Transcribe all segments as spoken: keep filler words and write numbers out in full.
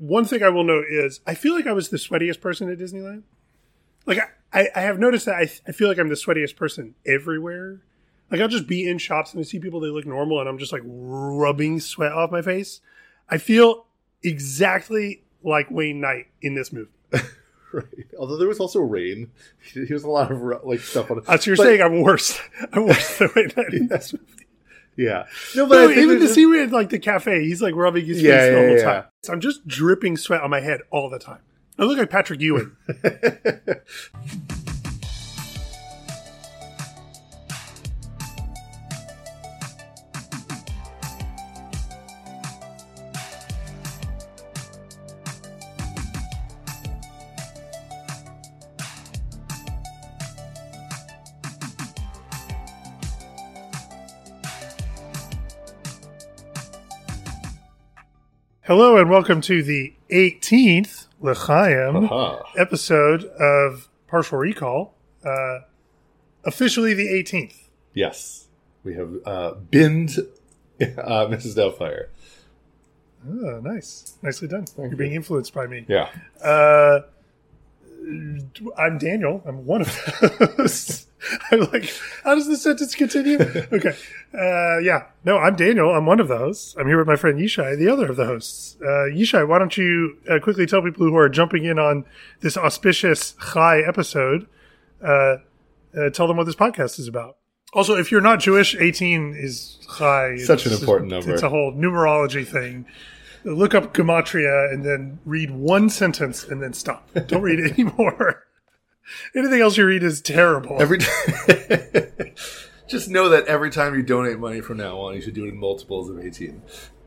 one thing I will note is I feel like I was the sweatiest person at Disneyland. Like, I, I have noticed that I, I feel like I'm the sweatiest person everywhere. Like, I'll just be in shops and I see people, they look normal, and I'm just, like, rubbing sweat off my face. I feel exactly like Wayne Knight in this movie. Right. Although there was also rain. He was a lot of, like, stuff on it. That's so you're but, saying I'm worse. I'm worse than Wayne Knight in this movie. Yeah. No, but no, even the just... scene at, like, the cafe, he's, like, rubbing his yeah, face yeah, the whole yeah, time. Yeah. So I'm just dripping sweat on my head all the time. I look like Patrick Ewing. Hello and welcome to the eighteenth L'chaim uh-huh. episode of Partial Recall. Uh, officially the eighteenth. Yes. We have uh, binned uh, Missus Doubtfire. Oh, nice. Nicely done. Thank You're being you. influenced by me. Yeah. Uh, I'm Daniel. I'm one of those. I'm like, how does the sentence continue? Okay. Uh, yeah. No, I'm Daniel. I'm one of the hosts. I'm here with my friend Yishai, the other of the hosts. Uh, Yishai, why don't you uh, quickly tell people who are jumping in on this auspicious Chai episode, uh, uh, tell them what this podcast is about. Also, if you're not Jewish, eighteen is Chai. Such it's, an important it's, number. It's a whole numerology thing. Look up Gematria and then read one sentence and then stop. Don't read any more. Anything else you read is terrible. Every t- Just know that every time you donate money from now on, you should do it in multiples of eighteen.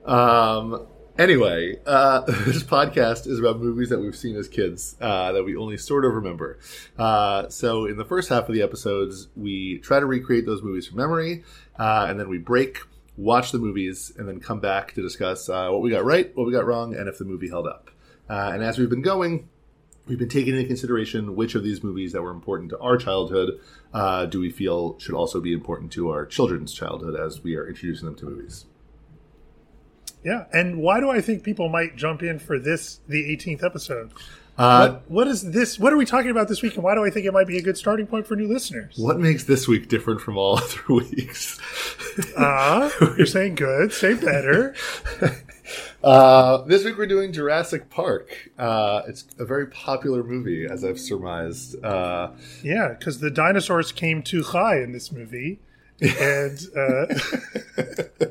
Um, anyway, uh, this podcast is about movies that we've seen as kids uh, that we only sort of remember. Uh, so in the first half of the episodes, we try to recreate those movies from memory, uh, and then we break, watch the movies, and then come back to discuss uh, what we got right, what we got wrong, and if the movie held up. Uh, and as we've been going... We've been taking into consideration which of these movies that were important to our childhood uh, do we feel should also be important to our children's childhood as we are introducing them to movies. Yeah, and why do I think people might jump in for this, the eighteenth episode? Uh, what, what is this? What are we talking about this week, and why do I think it might be a good starting point for new listeners? What makes this week different from all other weeks? Ah, uh, you're saying good, say better. Uh, this week we're doing Jurassic Park. Uh, it's a very popular movie, as I've surmised. Uh, yeah, because the dinosaurs came too high in this movie. And, uh...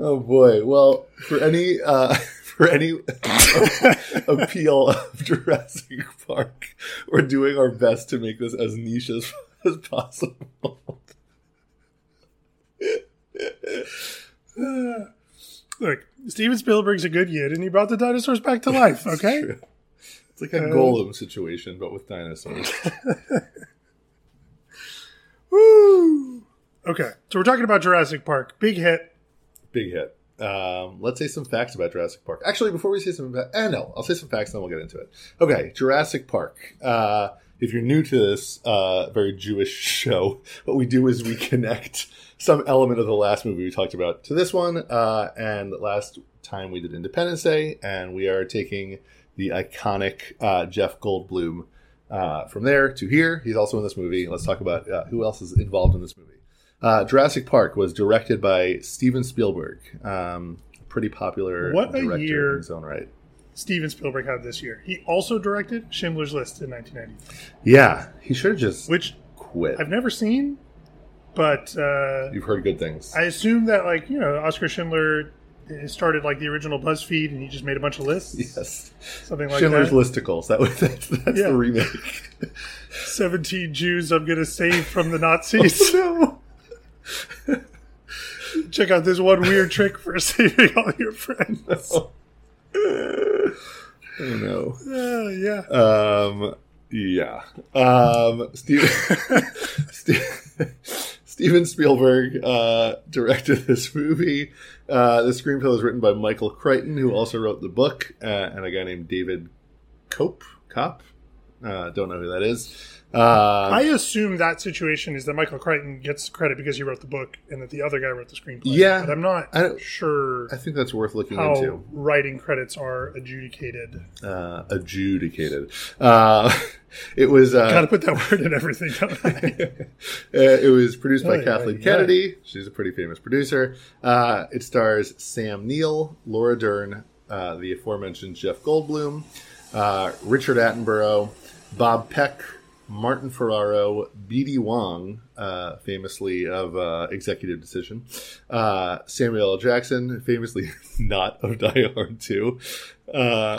oh boy. Well, for any, uh, for any appeal of Jurassic Park, we're doing our best to make this as niche as, as possible. Uh, look, Steven Spielberg's a good kid, and he brought the dinosaurs back to life, okay? True. It's like a um, Golem situation, but with dinosaurs. Woo! Okay, so we're talking about Jurassic Park. Big hit. Big hit. Um, let's say some facts about Jurassic Park. Actually, before we say some facts... Eh, no, I'll say some facts, and then we'll get into it. Okay, Jurassic Park. Uh, if you're new to this uh, very Jewish show, what we do is we connect... some element of the last movie we talked about to this one, uh, and last time we did Independence Day, and we are taking the iconic uh, Jeff Goldblum uh, from there to here. He's also in this movie. Let's talk about uh, who else is involved in this movie. Uh, Jurassic Park was directed by Steven Spielberg, um, pretty popular what director a year in his own right. Steven Spielberg had this year. He also directed Schindler's List in nineteen ninety. Yeah, he should have just Which quit. I've never seen. But uh, you've heard good things. I assume that, like, you know, Oscar Schindler started like the original BuzzFeed, and he just made a bunch of lists. Yes, something like Schindler's that. Schindler's listicles. That was that's, that's yeah. the remake. Seventeen Jews I'm gonna save from the Nazis. Oh, no. Check out this one weird trick for saving all your friends. No. Oh no. Uh, yeah. Um. Yeah. Um, Steven, Steven, Steven Spielberg uh, directed this movie. Uh, the screenplay was written by Michael Crichton, who also wrote the book, uh, and a guy named David Koepp. Koepp? Uh, don't know who that is. Uh, I assume that situation is that Michael Crichton gets credit because he wrote the book and that the other guy wrote the screenplay. Yeah. But I'm not I sure. I think that's worth looking how into. Writing credits are adjudicated. Uh, adjudicated. Uh, it was. Uh, Gotta put that word in everything, don't I? It was produced by oh, Kathleen yeah, yeah. Kennedy. She's a pretty famous producer. Uh, it stars Sam Neill, Laura Dern, uh, the aforementioned Jeff Goldblum, uh, Richard Attenborough, Bob Peck, Martin Ferraro, B D. Wong, uh, famously of uh, Executive Decision, uh, Samuel L. Jackson, famously not of Die Hard two, uh,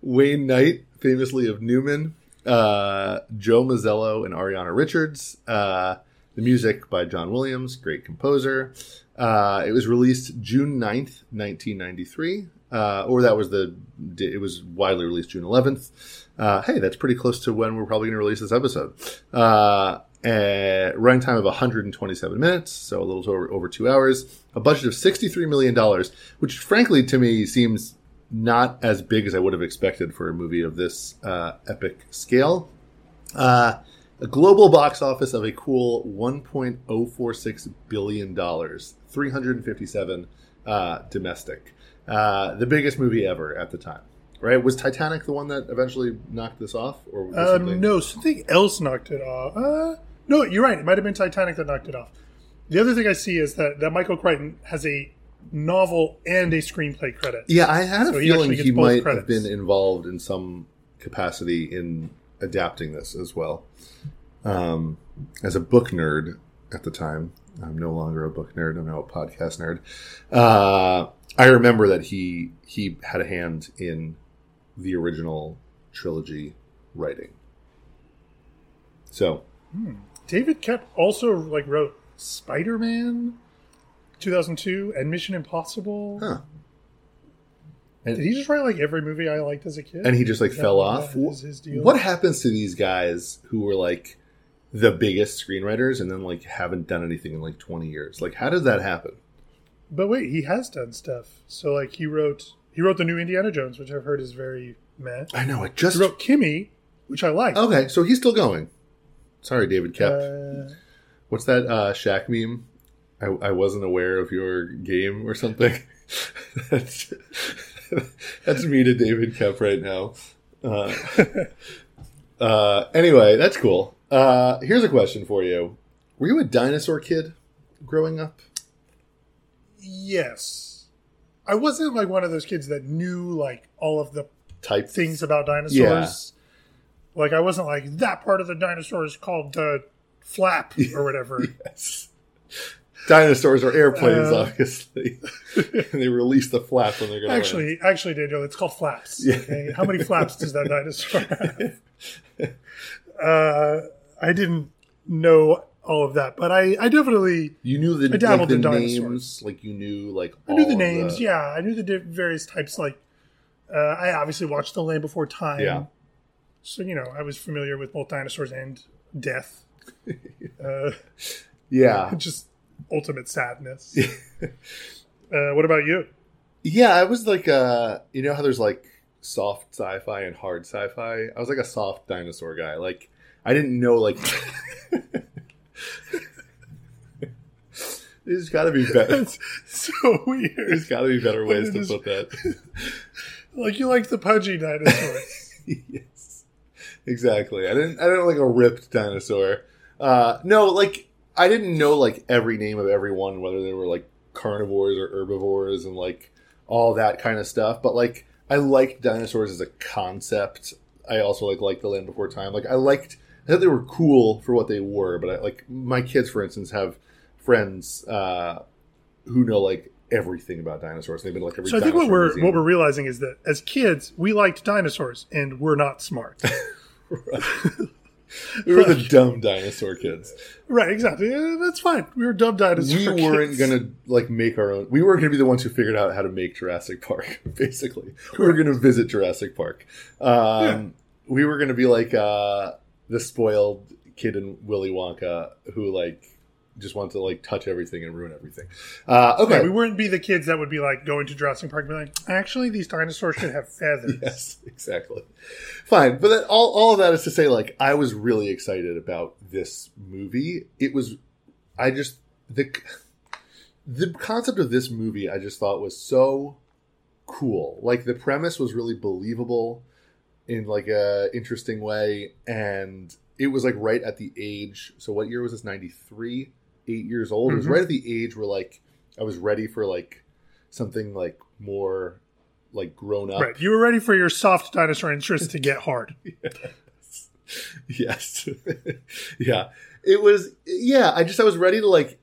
Wayne Knight, famously of Newman, uh, Joe Mazzello and Ariana Richards, uh, the music by John Williams, great composer. Uh, it was released June ninth, nineteen ninety-three, uh, or that was the, it was widely released June eleventh. Uh, hey, that's pretty close to when we're probably going to release this episode. Uh, running time of one hundred twenty-seven minutes, so a little over, over two hours. A budget of sixty-three million dollars, which frankly to me seems not as big as I would have expected for a movie of this uh, epic scale. Uh, a global box office of a cool one point oh four six billion dollars, three hundred fifty-seven uh, domestic. Uh, the biggest movie ever at the time. Right? Was Titanic the one that eventually knocked this off? Or was um, something? No, something else knocked it off. Uh, no, you're right. It might have been Titanic that knocked it off. The other thing I see is that, that Michael Crichton has a novel and a screenplay credit. Yeah, I had a so feeling he, he might credits. have been involved in some capacity in adapting this as well. Um, as a book nerd at the time, I'm no longer a book nerd. I'm now a podcast nerd. Uh, I remember that he he had a hand in the original trilogy writing. So hmm. David Koepp also like wrote Spider-Man two thousand two and Mission Impossible. Huh. And did he just write like every movie I liked as a kid? And he just like that fell off. His deal? What happens to these guys who were like the biggest screenwriters and then like haven't done anything in like twenty years? Like how does that happen? But wait, he has done stuff. So like he wrote He wrote the new Indiana Jones, which I've heard is very meh. I know. I just he wrote Kimmy, which I like. Okay, so he's still going. Sorry, David Koepp. Uh, What's that uh, Shaq meme? I, I wasn't aware of your game or something. that's, that's me to David Koepp right now. Uh, uh, anyway, that's cool. Uh, here's a question for you. Were you a dinosaur kid growing up? Yes. I wasn't like one of those kids that knew like all of the type things about dinosaurs. Yeah. Like I wasn't like that part of the dinosaur is called the flap or whatever. Yes. Dinosaurs are airplanes, uh, obviously. And they release the flap when they're going to Actually, land. actually, Daniel, it's called flaps. Yeah. Okay? How many flaps does that dinosaur have? uh, I didn't know all of that, but I, I definitely you knew the, I dabbled like the in dinosaurs. Names, like you knew like all I knew the names, the... yeah. I knew the di- various types. Like uh, I obviously watched The Land Before Time, yeah. So you know I was familiar with both dinosaurs and death. uh, yeah, just ultimate sadness. uh, what about you? Yeah, I was like, uh, you know how there's like soft sci-fi and hard sci-fi. I was like a soft dinosaur guy. Like I didn't know like. There's got to be better. That's so weird. There's got to be better ways to is, put that. Like you like the pudgy dinosaur. Yes, exactly. I didn't. I didn't like a ripped dinosaur. Uh, no, like I didn't know like every name of everyone, whether they were like carnivores or herbivores and like all that kind of stuff. But like I liked dinosaurs as a concept. I also like liked The Land Before Time. Like I liked. I thought they were cool for what they were, but I, like my kids, for instance, have friends uh, who know like everything about dinosaurs. They've been like every. So I think what we're museum. what we're realizing is that as kids, we liked dinosaurs, and we're not smart. We were the dumb dinosaur kids, right? Exactly. Yeah, that's fine. We were dumb dinosaur. We weren't kids. gonna like make our own. We weren't gonna be the ones who figured out how to make Jurassic Park. Basically, we were gonna visit Jurassic Park. Um, yeah. We were gonna be like. Uh, The spoiled kid in Willy Wonka who, like, just wanted to like touch everything and ruin everything. Uh, okay. Yeah, we wouldn't be the kids that would be like going to Jurassic Park and be like, actually, these dinosaurs should have feathers. Yes, exactly. Fine. But that, all, all of that is to say, like, I was really excited about this movie. It was, I just, the, the concept of this movie, I just thought was so cool. Like, the premise was really believable in like a interesting way. And it was like right at the age. So what year was this? ninety-three, eight years old. Mm-hmm. It was right at the age where like I was ready for like something like more like grown up. Right. You were ready for your soft dinosaur interest to get hard. Yes. Yes. Yeah. It was. Yeah. I just I was ready to like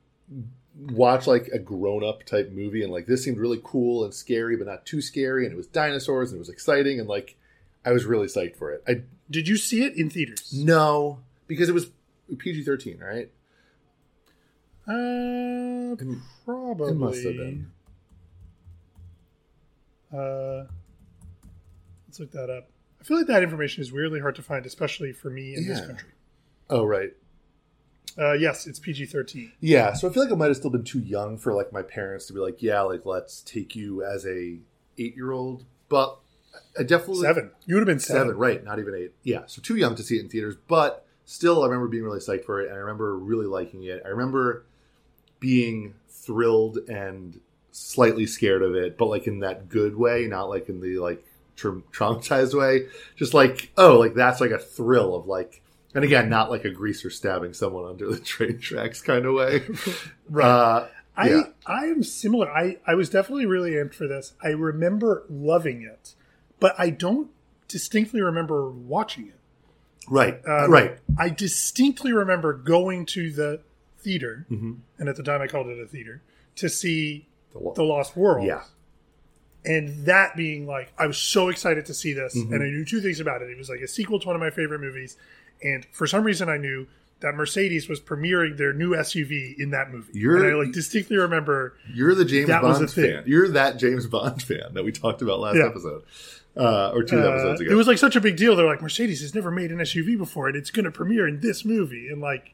watch like a grown up type movie. And like this seemed really cool and scary, but not too scary. And it was dinosaurs and it was exciting. And like I was really psyched for it. I Did you see it in theaters? No, because it was P G thirteen, right? Uh, it, probably. It must have been. Uh, let's look that up. I feel like that information is weirdly hard to find, especially for me in yeah. this country. Oh, right. Uh, yes, it's P G thirteen. Yeah, so I feel like I might have still been too young for like my parents to be like, yeah, like let's take you as a eight-year-old, but... I definitely seven. You would have been seven. seven, right? Not even eight. Yeah, so too young to see it in theaters, but still, I remember being really psyched for it, and I remember really liking it. I remember being thrilled and slightly scared of it, but like in that good way, not like in the like tra- traumatized way. Just like, oh, like that's like a thrill of like, and again, not like a greaser stabbing someone under the train tracks kind of way. Right. Uh, I yeah. I am similar. I I was definitely really amped for this. I remember loving it. But I don't distinctly remember watching it. Right, um, right. I distinctly remember going to the theater, mm-hmm. and at the time I called it a theater, to see The, Lo- The Lost World. Yeah. And that being like, I was so excited to see this, mm-hmm. and I knew two things about it. It was like a sequel to one of my favorite movies, and for some reason I knew that Mercedes was premiering their new S U V in that movie. You're, and I like distinctly remember you're the James that Bond was a thing. Fan. You're that James Bond fan that we talked about last yeah. episode. Uh, or two episodes uh, ago. It was like such a big deal. They're like, Mercedes has never made an S U V before, and it's going to premiere in this movie. And like,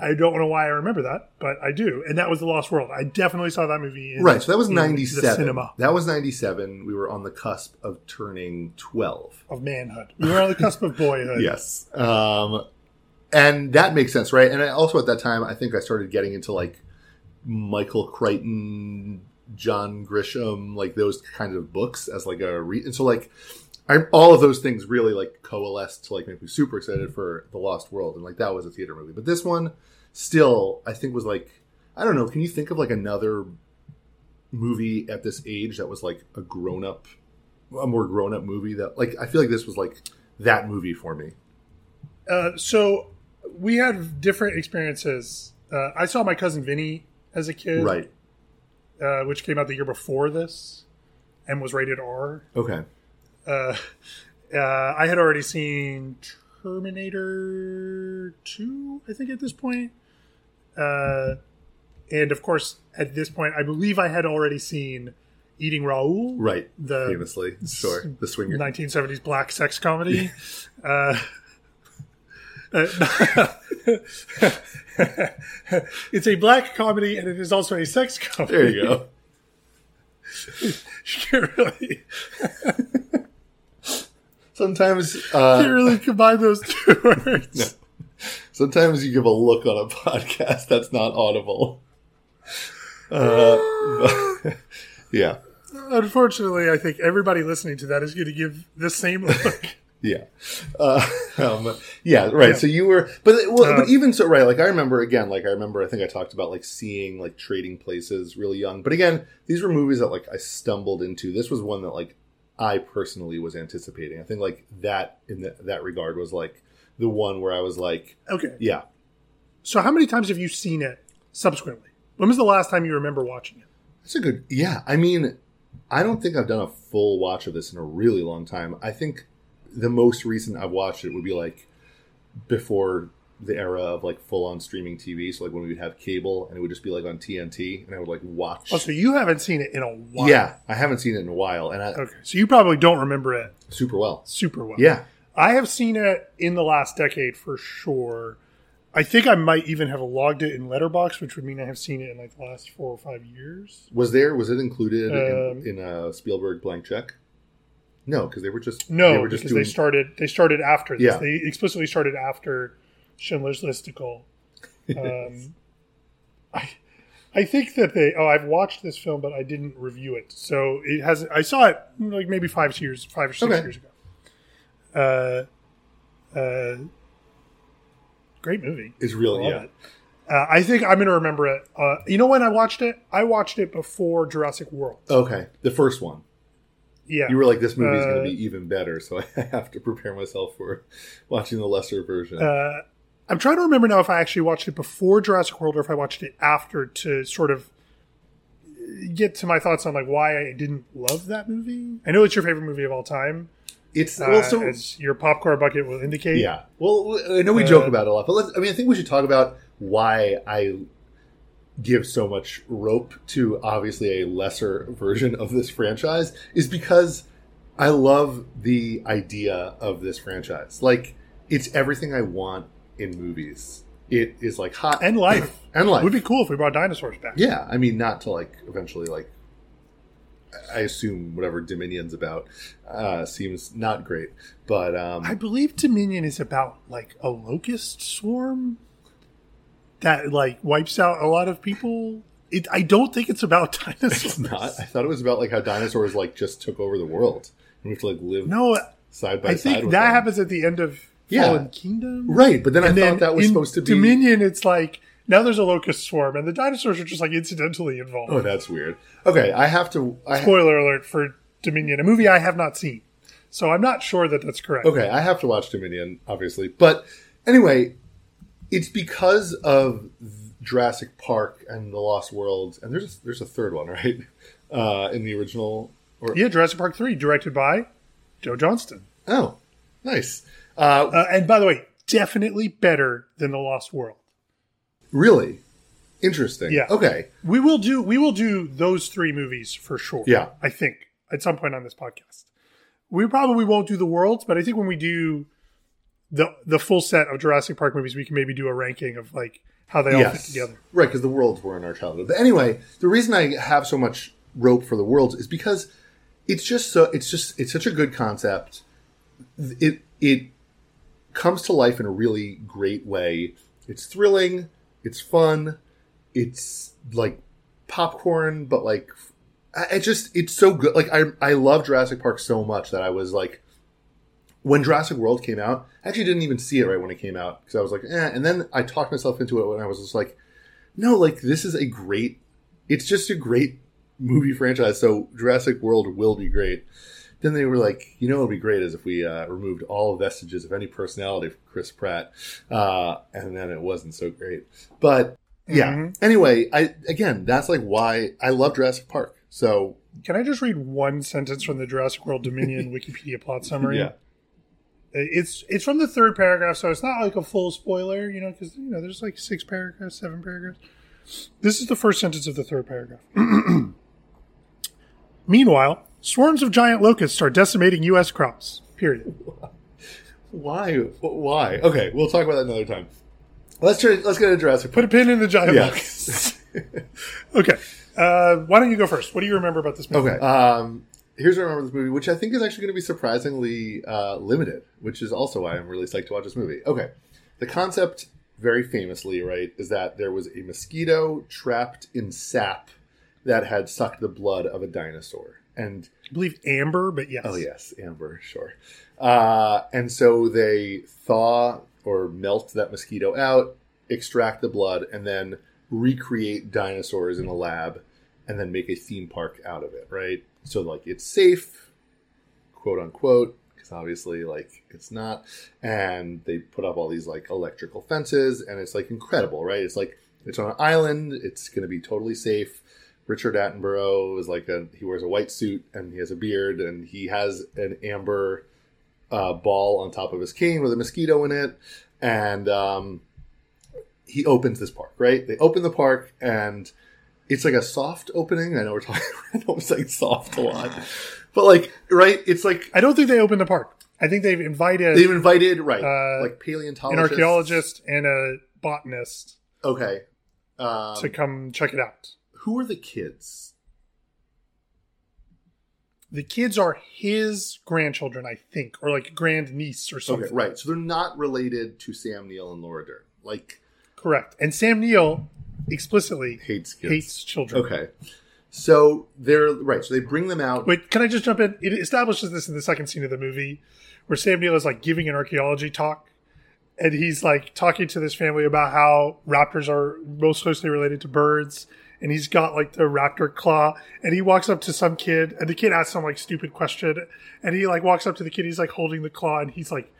I don't know why I remember that, but I do. And that was The Lost World. I definitely saw that movie. In, right. So that was ninety-seven. The cinema. That was ninety-seven. We were on the cusp of turning twelve. Of manhood. We were on the cusp of boyhood. Yes. Um, and that makes sense, right? And I also at that time, I think I started getting into like Michael Crichton, John Grisham, like those kinds of books as like a read. And so like I'm all of those things really like coalesced to like make me super excited for The Lost World. And like that was a theater movie. But this one still I think was like, I don't know, can you think of like another movie at this age that was like a grown up, a more grown up movie that like, I feel like this was like that movie for me. Uh, so we had different experiences. Uh, I saw My Cousin Vinny as a kid. Right. Uh, which came out the year before this and was rated R. Okay. Uh, uh, I had already seen Terminator two, I think, at this point. Uh, and, of course, at this point, I believe I had already seen Eating Raoul. Right. The famously. Sure. The swinger. nineteen seventies black sex comedy. uh, uh it's a black comedy and it is also a sex comedy. There you go. You can't really sometimes uh you can't really combine those two words. No. Sometimes you give a look on a podcast that's not audible. Uh, but, yeah. Unfortunately, I think everybody listening to that is going to give the same look. Yeah. Uh, um, yeah, right. Yeah. So you were, but well, um, but even so, right, like I remember, again, like I remember, I think I talked about like seeing like Trading Places really young. But again, these were movies that like I stumbled into. This was one that like I personally was anticipating. I think like that, in the, that regard, was like the one where I was like, okay. Yeah. So how many times have you seen it subsequently? When was the last time you remember watching it? That's a good, yeah. I mean, I don't think I've done a full watch of this in a really long time. I think the most recent I've watched it would be like before the era of like full on streaming T V. So like when we would have cable and it would just be like on T N T and I would like watch. Oh, so you haven't seen it in a while. Yeah. I haven't seen it in a while. And I, okay. So you probably don't remember it. Super well. Super well. Yeah. I have seen it in the last decade for sure. I think I might even have logged it in Letterboxd, which would mean I have seen it in like the last four or five years. Was there? Was it included um, in, in a Spielberg blank check? No, because they were just no. They were just because doing... they started. They started after this. Yeah. They explicitly started after Schindler's Listicle. Um, I I think that they. Oh, I've watched this film, but I didn't review it. So it has. I saw it like maybe five years, five or six okay. years ago. Uh. Uh. Great movie. It's really, yeah. It. Uh, I think I'm going to remember it. Uh, you know when I watched it? I watched it before Jurassic World. Okay. The first one. Yeah. You were like, this movie is uh, going to be even better, so I have to prepare myself for watching the lesser version. Uh, I'm trying to remember now if I actually watched it before Jurassic World or if I watched it after to sort of get to my thoughts on like why I didn't love that movie. I know it's your favorite movie of all time. It's well, so, uh, as your popcorn bucket will indicate. Yeah. Well, I know we uh, joke about it a lot, but let's, I mean, I think we should talk about why I give so much rope to obviously a lesser version of this franchise is because I love the idea of this franchise. Like, it's everything I want in movies. It is like hot and life and life. It would be cool if we brought dinosaurs back. Yeah, I mean, not to like eventually like. I assume whatever Dominion's about uh, seems not great, but um, I believe Dominion is about like a locust swarm that like wipes out a lot of people. It, I don't think it's about dinosaurs. It's not. I thought it was about like how dinosaurs like just took over the world and we have to like live no side by I side. I think with that them. Happens at the end of yeah. Fallen Kingdom, right? But then and I then thought that was supposed to be Dominion. It's like. Now there's a locust swarm, and the dinosaurs are just, like, incidentally involved. Oh, that's weird. Okay, I have to... I Spoiler ha- alert for Dominion, a movie I have not seen. So I'm not sure that that's correct. Okay, I have to watch Dominion, obviously. But anyway, it's because of Jurassic Park and The Lost World, and there's a, there's a third one, right? Uh, in the original... Or- yeah, Jurassic Park three, directed by Joe Johnston. Oh, nice. Uh, uh, and by the way, definitely better than The Lost World. Really? Interesting. Yeah. Okay. We will do we will do those three movies for sure. Yeah. I think at some point on this podcast. We probably won't do the worlds, but I think when we do the the full set of Jurassic Park movies, we can maybe do a ranking of like how they all yes. fit together. Right, because the worlds were in our childhood. But anyway, the reason I have so much rope for the worlds is because it's just so it's just it's such a good concept. It it comes to life in a really great way. It's thrilling. It's fun. It's like popcorn, but like, I just, it's so good. Like I, I love Jurassic Park so much that I was like, when Jurassic World came out, I actually didn't even see it right when it came out. Cause I was like, eh. And then I talked myself into it when I was just like, no, like this is a great, it's just a great movie franchise. So Jurassic World will be great. Then they were like, you know, it'd be great is if we uh, removed all vestiges of any personality from Chris Pratt, uh, and then it wasn't so great. But yeah, mm-hmm. anyway, I again, that's like why I love Jurassic Park. So can I just read one sentence from the Jurassic World Dominion Wikipedia plot summary? Yeah, it's it's from the third paragraph, so it's not like a full spoiler, you know, because you know there's like six paragraphs, seven paragraphs. This is the first sentence of the third paragraph. Meanwhile. Swarms of giant locusts are decimating U S crops. Period. Why? Why? Okay, we'll talk about that another time. Let's try, let's get into Jurassic Park. Put a pin in the giant yeah. locusts. Okay. Uh, why don't you go first? What do you remember about this movie? Okay. Um, here's what I remember this movie, which I think is actually going to be surprisingly uh, limited, which is also why I'm really psyched to watch this movie. Okay. The concept, very famously, right, is that there was a mosquito trapped in sap that had sucked the blood of a dinosaur. And I believe amber, but yes. Oh, yes. Amber. Sure. Uh, and so they thaw or melt that mosquito out, extract the blood, and then recreate dinosaurs in a lab and then make a theme park out of it. Right. So like it's safe, quote unquote, because obviously like it's not. And they put up all these like electrical fences and it's like incredible. Right. It's like it's on an island. It's going to be totally safe. Richard Attenborough is like a he wears a white suit and he has a beard and he has an amber uh, ball on top of his cane with a mosquito in it and um, he opens this park, right? They open the park and it's like a soft opening. I know we're talking I know I'm saying soft a lot, but like right, it's like I don't think they opened the park. I think they've invited they've invited right uh, like paleontologists, an archaeologist, and a botanist. Okay. Um, to come check it out. Who are the kids? The kids are his grandchildren, I think, or like grandniece or something. Okay, right. So they're not related to Sam Neill and Laura Dern. Like, correct. And Sam Neill explicitly hates kids. hates children. Okay. So they're right. So they bring them out. Wait, can I just jump in? It establishes this in the second scene of the movie, where Sam Neill is like giving an archaeology talk, and he's like talking to this family about how raptors are most closely related to birds. And he's got, like, the raptor claw. And he walks up to some kid. And the kid asks some, like, stupid question. And he, like, walks up to the kid. He's, like, holding the claw. And he's, like,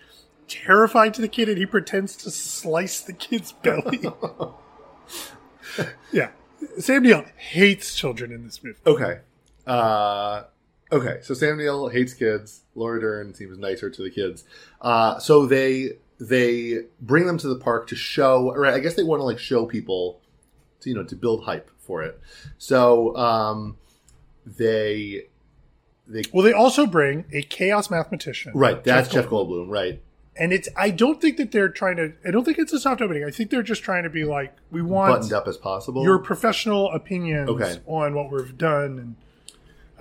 terrified to the kid. And he pretends to slice the kid's belly. Yeah. Sam Neill hates children in this movie. Okay. Uh, okay. So Sam Neill hates kids. Laura Dern seems nicer to the kids. Uh, so they they bring them to the park to show. Right. I guess they want to, like, show people. To, you know, to build hype for it. So um, they, they well, they also bring a chaos mathematician, right? That's Jeff Goldblum, right? And it's I don't think that they're trying to. I don't think it's a soft opening. I think they're just trying to be like, we want buttoned up as possible. Your professional opinions okay. on what we've done,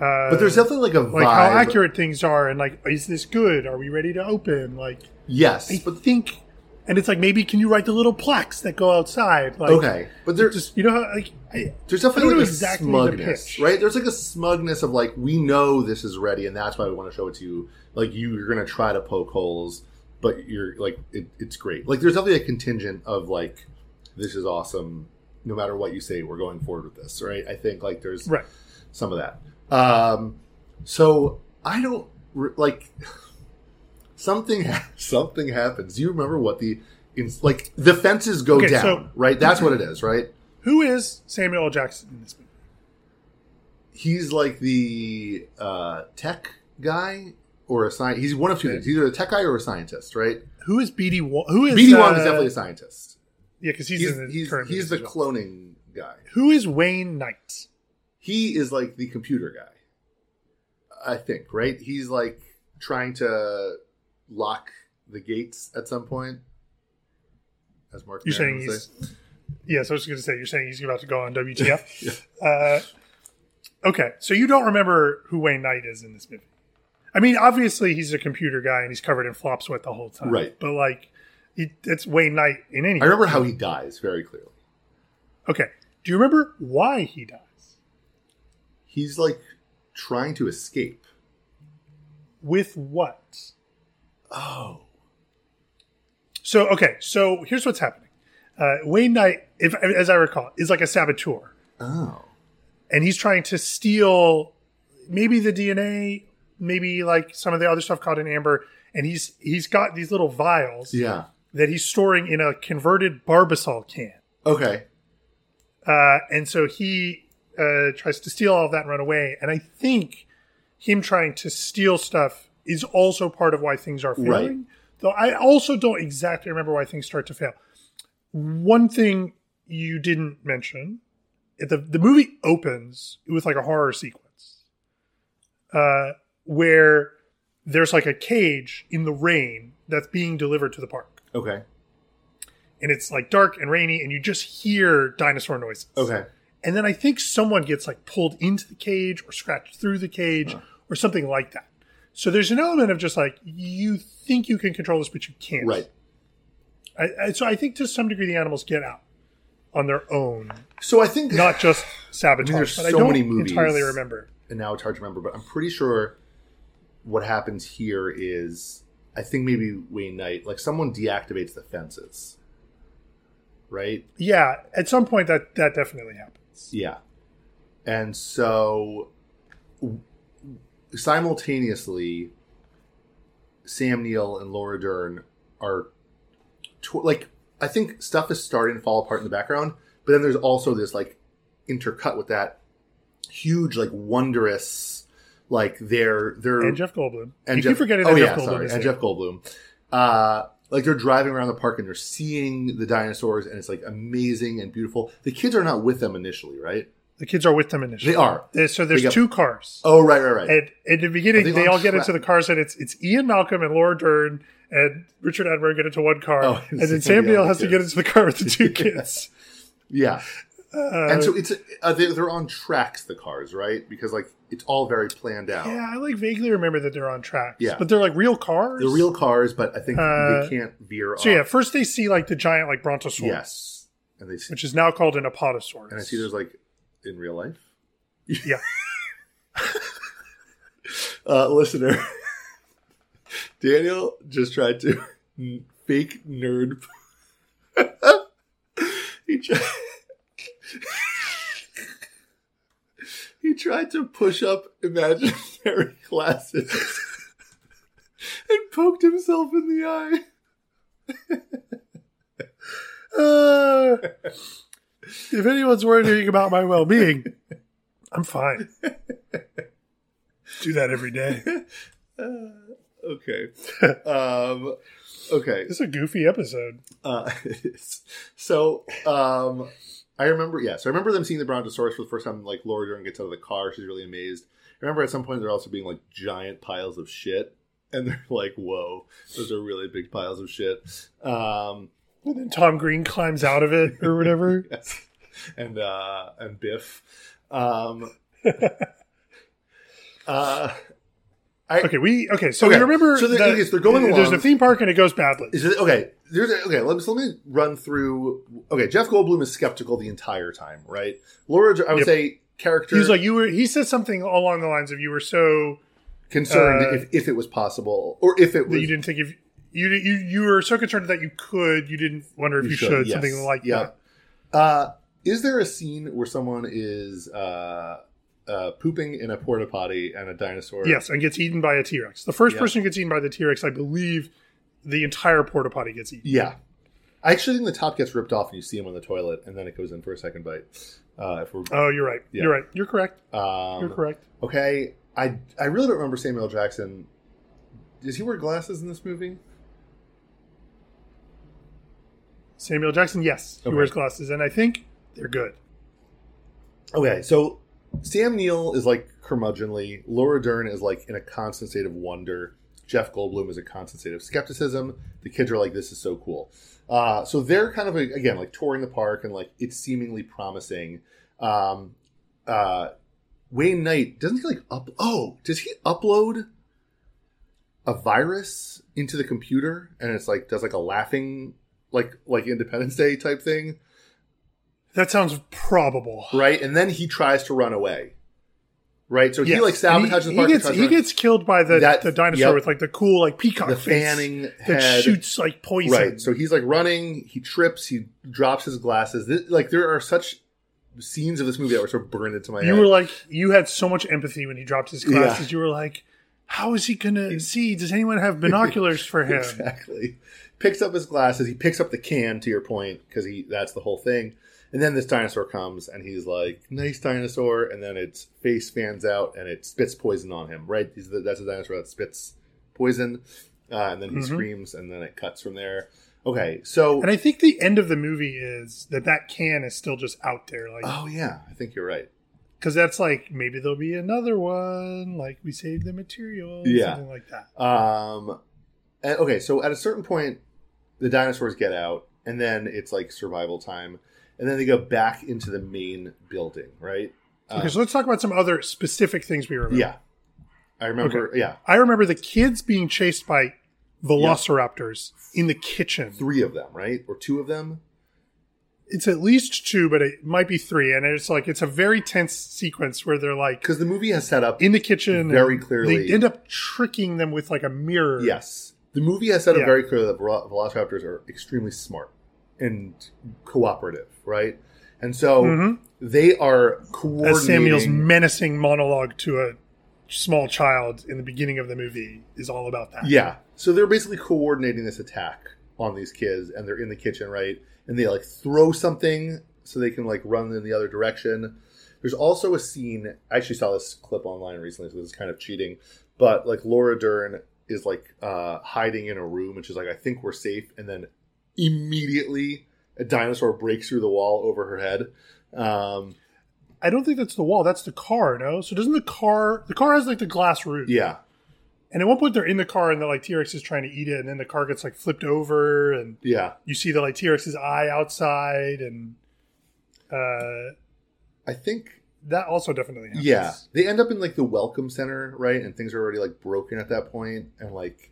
and uh, but there's something like a vibe. Like how accurate things are, and like, is this good? Are we ready to open? Like, yes, I but think. And it's like, maybe can you write the little plaques that go outside? Like, okay, but there's just you know how, like I, there's definitely like a exactly smugness, the right? There's like a smugness of like we know this is ready, and that's why we want to show it to you. Like you, you're gonna try to poke holes, but you're like it, it's great. Like there's definitely a contingent of like this is awesome. No matter what you say, we're going forward with this, right? I think like there's right. some of that. Um, so I don't like. Something something happens. Do you remember what the like the fences go okay, down, so, right? That's what it is, right? Who is Samuel L. Jackson in this movie? He's like the uh, tech guy or a scientist. He's one of two okay. things. He's either a tech guy or a scientist, right? Who is B D Wong? Who is B D Wong uh, is definitely a scientist. Yeah, because he's, he's in the he's, current He's the well. cloning guy. Who is Wayne Knight? He is like the computer guy. I think, right? He's like trying to lock the gates at some point, as Mark. You're saying he's. Say. Yeah, so I was going to say you're saying he's about to go on W T F. yeah. uh, okay, so you don't remember who Wayne Knight is in this movie? I mean, obviously he's a computer guy and he's covered in flop sweat the whole time, right? But like, he, it's Wayne Knight in any. I remember how he dies very clearly. Okay, do you remember why he dies? He's like trying to escape. With what? Oh. So, okay. So, here's what's happening. Uh, Wayne Knight, if, as I recall, is like a saboteur. Oh. And he's trying to steal maybe the D N A, maybe like some of the other stuff caught in amber. And he's he's got these little vials yeah. that he's storing in a converted Barbasol can. Okay. Uh, and so, he uh, tries to steal all of that and run away. And I think him trying to steal stuff is also part of why things are failing. Right. Though I also don't exactly remember why things start to fail. One thing you didn't mention, the, the movie opens with like a horror sequence uh, where there's like a cage in the rain that's being delivered to the park. Okay. And it's like dark and rainy and you just hear dinosaur noises. Okay. And then I think someone gets like pulled into the cage or scratched through the cage huh. or something like that. So there's an element of just like, you think you can control this, but you can't. Right. I, I, so I think to some degree the animals get out on their own. So I think... Not just sabotage, I mean, there's but so I don't many movies, entirely remember. And now it's hard to remember, but I'm pretty sure what happens here is, I think maybe Wayne Knight, like someone deactivates the fences. Right? Yeah. At some point that, that definitely happens. Yeah. And so... Simultaneously, Sam Neill and Laura Dern are tw- like I think stuff is starting to fall apart in the background, but then there's also this like intercut with that huge like wondrous like they're they're and Jeff Goldblum and you Jeff, keep forgetting that oh Jeff yeah Goldblum sorry is and there. Jeff Goldblum uh, like they're driving around the park and they're seeing the dinosaurs and it's like amazing and beautiful. The kids are not with them initially, right? The kids are with them initially. They are. So there's two cars. Oh, right, right, right. And, and in the beginning, they, they all get into the cars, and it's it's Ian Malcolm and Laura Dern and Richard Attenborough get into one car, oh, and then Sam Neill has to get into the car with the two kids. Yeah. Uh, and so it's uh, they, they're on tracks, the cars, right? Because like it's all very planned out. Yeah, I like vaguely remember that they're on tracks. Yeah. But they're like real cars. They're real cars, but I think uh, they can't veer off. So yeah, first they see like the giant like brontosaurus. Yes. And they see, which is now called an apatosaurus. And I see there's like in real life. Yeah. uh, listener, Daniel just tried to fake nerd. he tried. He tried to push up imaginary glasses and poked himself in the eye. Uh, if anyone's worrying about my well-being, I'm fine. Do that every day. Uh, okay. Um, okay. This is a goofy episode. Uh, so... Um, I remember, yes, yeah, so I remember them seeing the brontosaurus for the first time. Like Laura Dern gets out of the car, she's really amazed. I remember at some point they're also being like giant piles of shit, and they're like, "Whoa, those are really big piles of shit." Um, and then Tom Green climbs out of it or whatever, yes. and uh, and Biff. Um, uh, I, okay, we okay. So okay. we remember. So they're, that, they're going. Along. There's a theme park, and it goes badly. Is it, okay. There's a, okay, let me, so let me run through... Okay, Jeff Goldblum is skeptical the entire time, right? Laura, I would yep. say, character... He's like, you were... He said something along the lines of, you were so... Concerned uh, if, if it was possible, or if it was... That you didn't think if... You you you were so concerned that you could, you didn't wonder if you, you should, should yes. something like yep. that. Uh, is there a scene where someone is uh, uh, pooping in a porta potty and a dinosaur... Yes, and gets eaten by a T-Rex. The first yep. person who gets eaten by the T-Rex, I believe... The entire porta potty gets eaten. Yeah. I actually think the top gets ripped off and you see him on the toilet and then it goes in for a second bite. Uh, if we're, oh, you're right. Yeah. You're right. You're correct. Um, you're correct. Okay. I, I really don't remember Samuel L. Jackson. Does he wear glasses in this movie? Samuel Jackson, yes. He okay. wears glasses. And I think they're good. Okay. So Sam Neill is like curmudgeonly. Laura Dern is like in a constant state of wonder. Jeff Goldblum is a constant state of skepticism. The kids are like, this is so cool. Uh, so they're kind of, a, again, like touring the park and like it's seemingly promising. Um, uh, Wayne Knight, doesn't he like up? Oh, does he upload a virus into the computer? And it's like, does like a laughing, like like Independence Day type thing? That sounds probable. Right? And then he tries to run away. Right, so yes. he like sabotages he, the park. He gets, he gets killed by the, that, the dinosaur yep. with like the cool like peacock the face fanning that head. shoots like poison. Right, so he's like running, he trips, he drops his glasses. This, like there are such scenes of this movie that were so burned into my you head. You were like, you had so much empathy when he dropped his glasses. Yeah. You were like, how is he gonna see? Does anyone have binoculars for him? Exactly. Picks up his glasses. He picks up the can. To your point, because he that's the whole thing. And then this dinosaur comes, and he's like, nice dinosaur, and then its face fans out, and it spits poison on him, right? That's the dinosaur that spits poison, uh, and then he mm-hmm. screams, and then it cuts from there. Okay, so... And I think the end of the movie is that that can is still just out there. Like, oh, yeah, I think you're right. Because that's like, maybe there'll be another one, like we saved the material, yeah. something like that. Um, and, okay, so at a certain point, the dinosaurs get out, and then it's like survival time. And then they go back into the main building, right? Okay, um, so let's talk about some other specific things we remember. Yeah. I remember, okay. yeah. I remember the kids being chased by velociraptors yeah. in the kitchen. Three of them, right? Or two of them? It's at least two, but it might be three. And it's like, it's a very tense sequence where they're like... Because the movie has set up... In the kitchen. Very clearly. They end up tricking them with like a mirror. Yes. The movie has set up yeah. very clearly that velociraptors are extremely smart. And cooperative, right? And so mm-hmm. they are coordinating. As Samuel's menacing monologue to a small child in the beginning of the movie is all about that. Yeah. So they're basically coordinating this attack on these kids, and they're in the kitchen, right? And they like throw something so they can like run in the other direction. There's also a scene. I actually saw this clip online recently, so this is kind of cheating. But like Laura Dern is like uh, hiding in a room, and she's like, "I think we're safe," and then. Immediately, a dinosaur breaks through the wall over her head. Um, I don't think that's the wall. That's the car, no? So doesn't the car... The car has, like, the glass roof. Yeah. And at one point, they're in the car, and the, like, T-Rex is trying to eat it, and then the car gets, like, flipped over, and... Yeah. You see the, like, T-Rex's eye outside, and... Uh, I think... That also definitely happens. Yeah. They end up in, like, the Welcome Center, right? And things are already, like, broken at that point, and, like...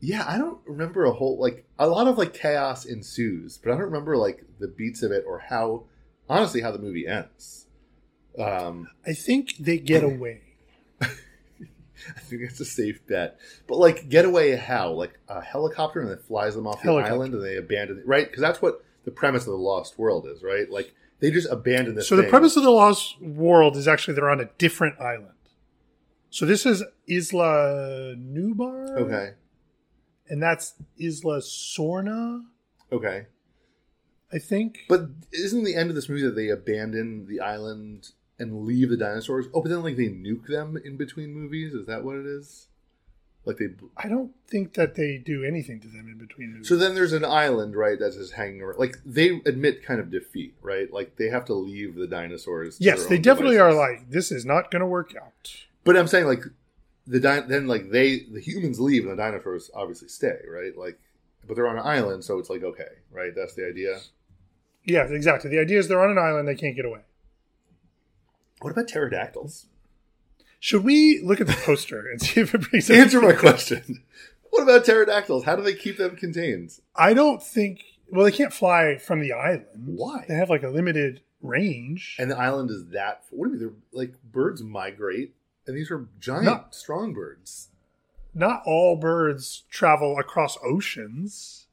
Yeah, I don't remember a whole... Like, a lot of, like, chaos ensues, but I don't remember, like, the beats of it, or how... Honestly, how the movie ends. Um, I think they get away. I think it's a safe bet. But, like, get away how? Like, a helicopter and it flies them off helicopter. the island and they abandon it, right? Because that's what the premise of The Lost World is, right? Like, they just abandon this So thing. The premise of The Lost World is actually they're on a different island. So this is Isla Nublar. Okay. And that's Isla Sorna. Okay. I think. But isn't the end of this movie that they abandon the island and leave the dinosaurs? Oh, but then, like, they nuke them in between movies? Is that what it is? Like, they... I don't think that they do anything to them in between movies. So then there's an island, right, that's just hanging around. Like, they admit kind of defeat, right? Like, they have to leave the dinosaurs. Yes, they definitely devices. are like, this is not going to work out. But I'm saying, like, the di- then, like, they... The humans leave and the dinosaurs obviously stay, right? Like, but they're on an island, so it's like, okay, right? That's the idea. Yeah, exactly. The idea is they're on an island, they can't get away. What about pterodactyls? Should we look at the poster and see if it brings up... Answer my question. What about pterodactyls? How do they keep them contained? I don't think... Well, they can't fly from the island. Why? They have, like, a limited range. And the island is that... What do you mean? They're, like, birds migrate, and these are giant, not, strong birds. Not all birds travel across oceans.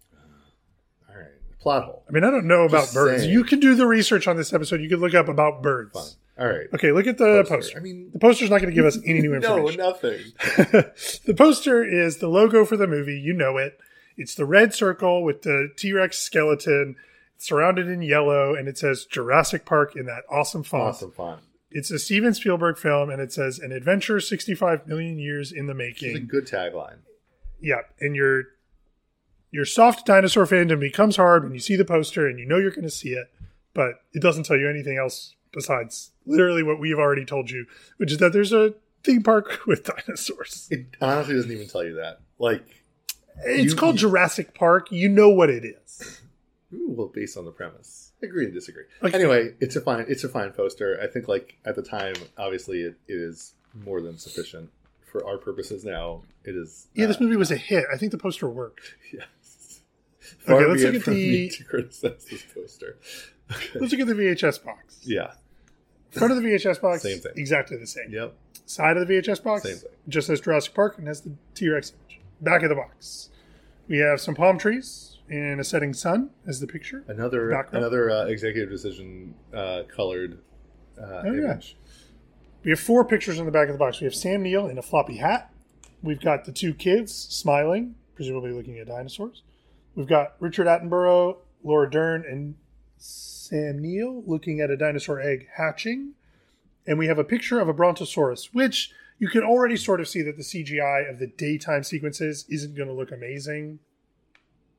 Plot hole. I mean, I don't know about Just birds. Saying. You can do the research on this episode. You can look up about birds. Fine. All right. Okay, look at the poster. poster. I mean, the poster's not going to give us any new information. No, nothing. The poster is the logo for the movie. You know it. It's the red circle with the T-Rex skeleton surrounded in yellow, and it says Jurassic Park in that awesome font. Awesome font. It's a Steven Spielberg film, and it says an adventure sixty-five million years in the making. It's a good tagline. Yeah, and you're... Your soft dinosaur fandom becomes hard when you see the poster and you know you're going to see it, but it doesn't tell you anything else besides literally what we've already told you, which is that there's a theme park with dinosaurs. It honestly doesn't even tell you that. Like, It's you, called you, Jurassic Park. You know what it is. Well, based on the premise. Agree and disagree. Okay. Anyway, it's a fine it's a fine poster. I think, like, at the time, obviously, it, it is more than sufficient. For our purposes now, it is... Yeah, this movie was a hit. I think the poster worked. Yeah. Far okay, let's look at the to criticize this poster. Okay. Let's look at the V H S box. Yeah. Front of the V H S box, same thing. Exactly the same. Yep. Side of the V H S box, same thing. Just says Jurassic Park and has the T-Rex image. Back of the box, we have some palm trees and a setting sun as the picture. Another background. another uh, Executive Decision uh, colored uh, oh, image. Yeah. We have four pictures on the back of the box. We have Sam Neill in a floppy hat. We've got the two kids smiling, presumably looking at dinosaurs. We've got Richard Attenborough, Laura Dern, and Sam Neill looking at a dinosaur egg hatching. And we have a picture of a brontosaurus, which you can already sort of see that the C G I of the daytime sequences isn't going to look amazing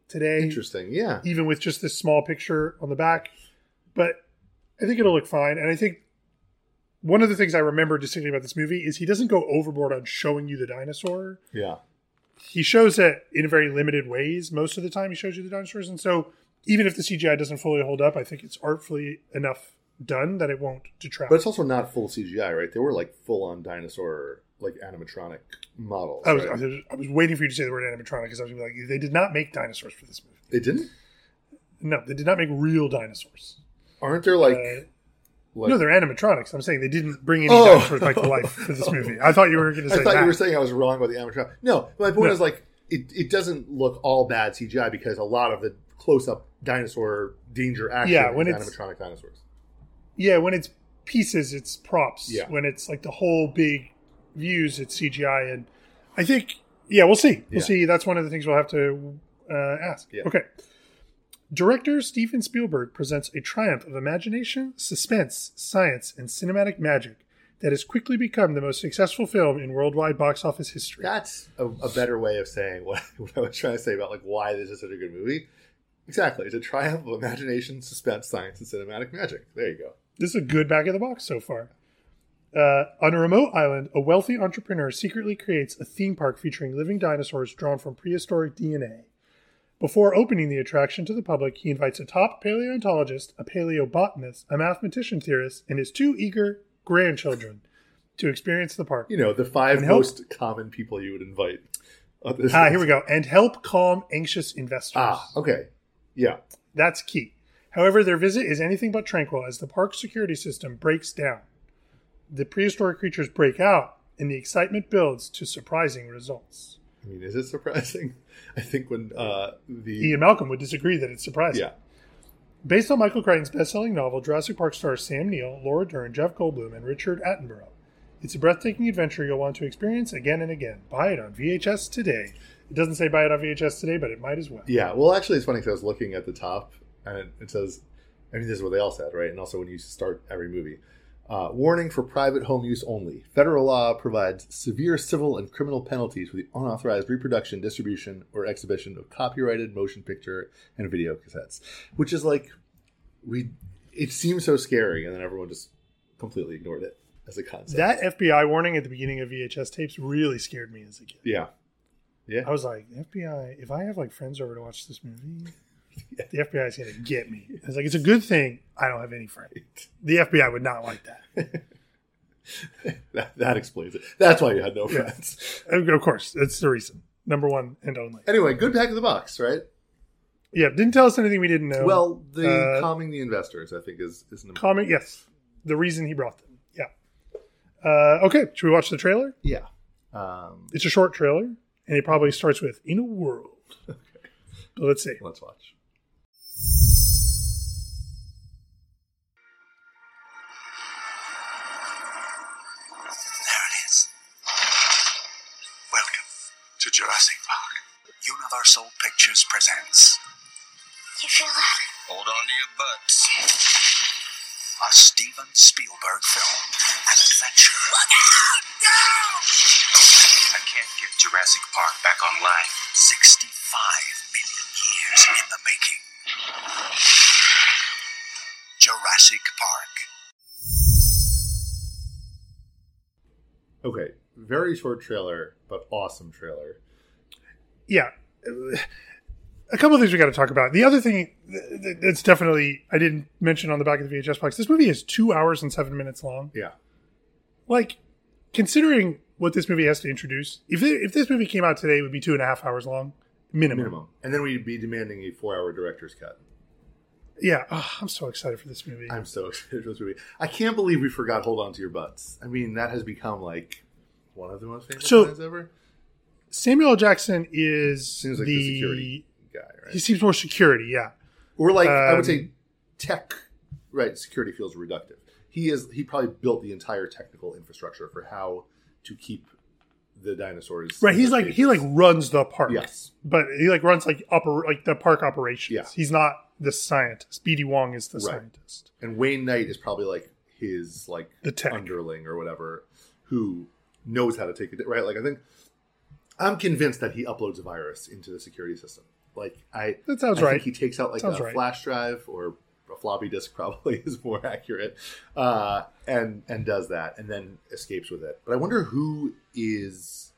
today. Interesting, yeah. Even with just this small picture on the back. But I think it'll look fine. And I think one of the things I remember distinctly about this movie is he doesn't go overboard on showing you the dinosaur. Yeah. He shows it in very limited ways. Most of the time he shows you the dinosaurs. And so even if the C G I doesn't fully hold up, I think it's artfully enough done that it won't detract. But it's also not full C G I, right? They were like full-on dinosaur, like animatronic models. I was, right? I was, I was waiting for you to say the word animatronic because I was gonna be like, they did not make dinosaurs for this movie. They didn't? No, they did not make real dinosaurs. Aren't there like... Uh, Like, no, they're animatronics. I'm saying they didn't bring any oh, dinosaurs back to life for this movie. I thought you were going to say that. I thought that. You were saying I was wrong about the animatronics. No, my point no. is like, it, it doesn't look all bad C G I because a lot of the close-up dinosaur danger action yeah, when is it's, animatronic dinosaurs. Yeah, when it's pieces, it's props. Yeah. When it's like the whole big views, it's C G I. And I think, yeah, we'll see. We'll yeah. see. That's one of the things we'll have to uh, ask. Yeah. Okay. Director Steven Spielberg presents a triumph of imagination, suspense, science, and cinematic magic that has quickly become the most successful film in worldwide box office history. That's a, a better way of saying what, what I was trying to say about like why this is such a good movie. Exactly. It's a triumph of imagination, suspense, science, and cinematic magic. There you go. This is a good back of the box so far. Uh, on a remote island, a wealthy entrepreneur secretly creates a theme park featuring living dinosaurs drawn from prehistoric D N A. Before opening the attraction to the public, he invites a top paleontologist, a paleobotanist, a mathematician theorist, and his two eager grandchildren to experience the park. You know, the five and most help... common people you would invite. Ah, here we go. And help calm anxious investors. Ah, okay. Yeah. That's key. However, their visit is anything but tranquil as the park security system breaks down. The prehistoric creatures break out, and the excitement builds to surprising results. I mean, is it surprising? I think when uh, the... Ian Malcolm would disagree that it's surprising. Yeah. Based on Michael Crichton's best-selling novel, Jurassic Park stars Sam Neill, Laura Dern, Jeff Goldblum, and Richard Attenborough. It's a breathtaking adventure you'll want to experience again and again. Buy it on V H S today. It doesn't say buy it on V H S today, but it might as well. Yeah, well, actually, it's funny because I was looking at the top, and it says... I mean, this is what they all said, right? And also when you start every movie... Uh, warning for private home use only. Federal law provides severe civil and criminal penalties for the unauthorized reproduction, distribution, or exhibition of copyrighted motion picture and video cassettes. Which is like, we. It seemed so scary, and then everyone just completely ignored it as a concept. That F B I warning at the beginning of V H S tapes really scared me as a kid. Yeah. Yeah. I was like, F B I, if I have like friends over to watch this movie... Yeah. The F B I is going to get me. I was like, it's a good thing I don't have any friends. The F B I would not like that. that, that explains it. That's why you had no friends. Yeah. Of course. That's the reason. Number one and only. Anyway, good back of the box, right? Yeah. Didn't tell us anything we didn't know. Well, the uh, calming the investors, I think, is, is an important. Calming, yes. The reason he brought them. Yeah. Uh, okay. Should we watch the trailer? Yeah. Um, it's a short trailer, and it probably starts with, in a world. Okay. But let's see. Let's watch. Jurassic Park. Universal Pictures presents. You feel that? Hold on to your butts. A Steven Spielberg film. An adventure. Look out! No! I can't get Jurassic Park back online. sixty-five million years in the making. Jurassic Park. Okay. Very short trailer, but awesome trailer. Yeah. A couple of things we got to talk about. The other thing that's definitely, I didn't mention on the back of the V H S box, this movie is two hours and seven minutes long. Yeah. Like, considering what this movie has to introduce, if it, if this movie came out today, it would be two and a half hours long, minimum. Minimum. And then we'd be demanding a four-hour director's cut. Yeah. Oh, I'm so excited for this movie. I'm so excited for this movie. I can't believe we forgot Hold On To Your Butts. I mean, that has become, like... one of the most famous so, lines ever. Samuel L. Jackson is seems like the, the security guy, right? He seems more security, yeah. Or like um, I would say tech, right? Security feels reductive. He is he probably built the entire technical infrastructure for how to keep the dinosaurs. Right, he's like cages. He like runs the park. Yes. But he like runs like upper like the park operations. Yeah. He's not the scientist. B D. Wong is the right. scientist. And Wayne Knight is probably like his like the tech. underling or whatever who knows how to take it, right? Like, I think I'm convinced that he uploads a virus into the security system. Like, I, that sounds I right. think he takes out like sounds a right. flash drive or a floppy disk, probably is more accurate, uh, and and does that and then escapes with it. But I wonder who is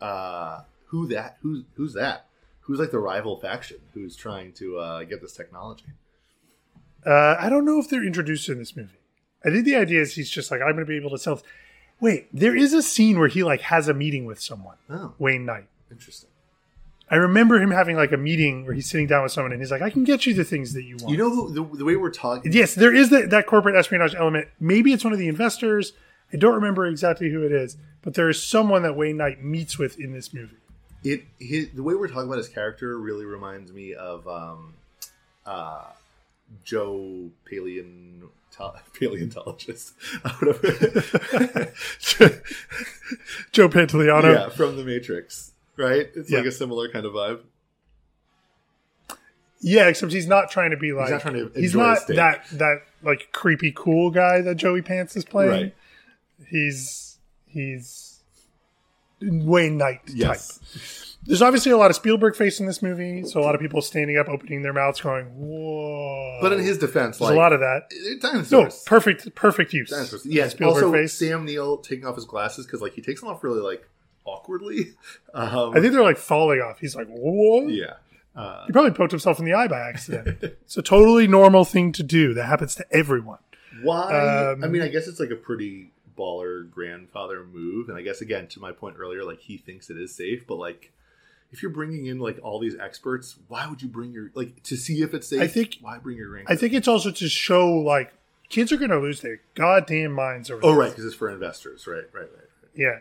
uh, who that who's who's that who's like the rival faction who's trying to uh, get this technology. Uh, I don't know if they're introduced in this movie. I think the idea is he's just like, I'm going to be able to sell. Wait, there is a scene where he like has a meeting with someone. Oh. Wayne Knight. Interesting. I remember him having like a meeting where he's sitting down with someone and he's like, I can get you the things that you want. You know, the, the way we're talking. Yes, there is the, that corporate espionage element. Maybe it's one of the investors. I don't remember exactly who it is, but there is someone that Wayne Knight meets with in this movie. It his, The way we're talking about his character really reminds me of um, uh, Joe Paleon... paleontologist. Joe Pantoliano. Yeah, from The Matrix, right? It's yeah. like a similar kind of vibe. Yeah, except he's not trying to be like... He's not, trying to he's not that, that like creepy cool guy that Joey Pants is playing. Right. He's... He's... Wayne Knight yes. type. There's obviously a lot of Spielberg face in this movie, so a lot of people standing up, opening their mouths, going, whoa. But in his defense, like, there's a lot of that. Dinosaurs. No, perfect, perfect use. Dinosaurs. Yes, Spielberg also, face. Sam Neill taking off his glasses, because like he takes them off really like awkwardly. Um, I think they're like falling off. He's like, whoa. Yeah. Uh, he probably poked himself in the eye by accident. It's a totally normal thing to do. That happens to everyone. Why? Um, I mean, I guess it's like a pretty baller grandfather move. And I guess, again, to my point earlier, like he thinks it is safe. But like if you're bringing in like all these experts, why would you bring your, like to see if it's safe? I think, why bring your grandfather? I think it's also to show like kids are going to lose their goddamn minds over this. Oh, right. Because it's for investors. Right, right, right. right. Yeah.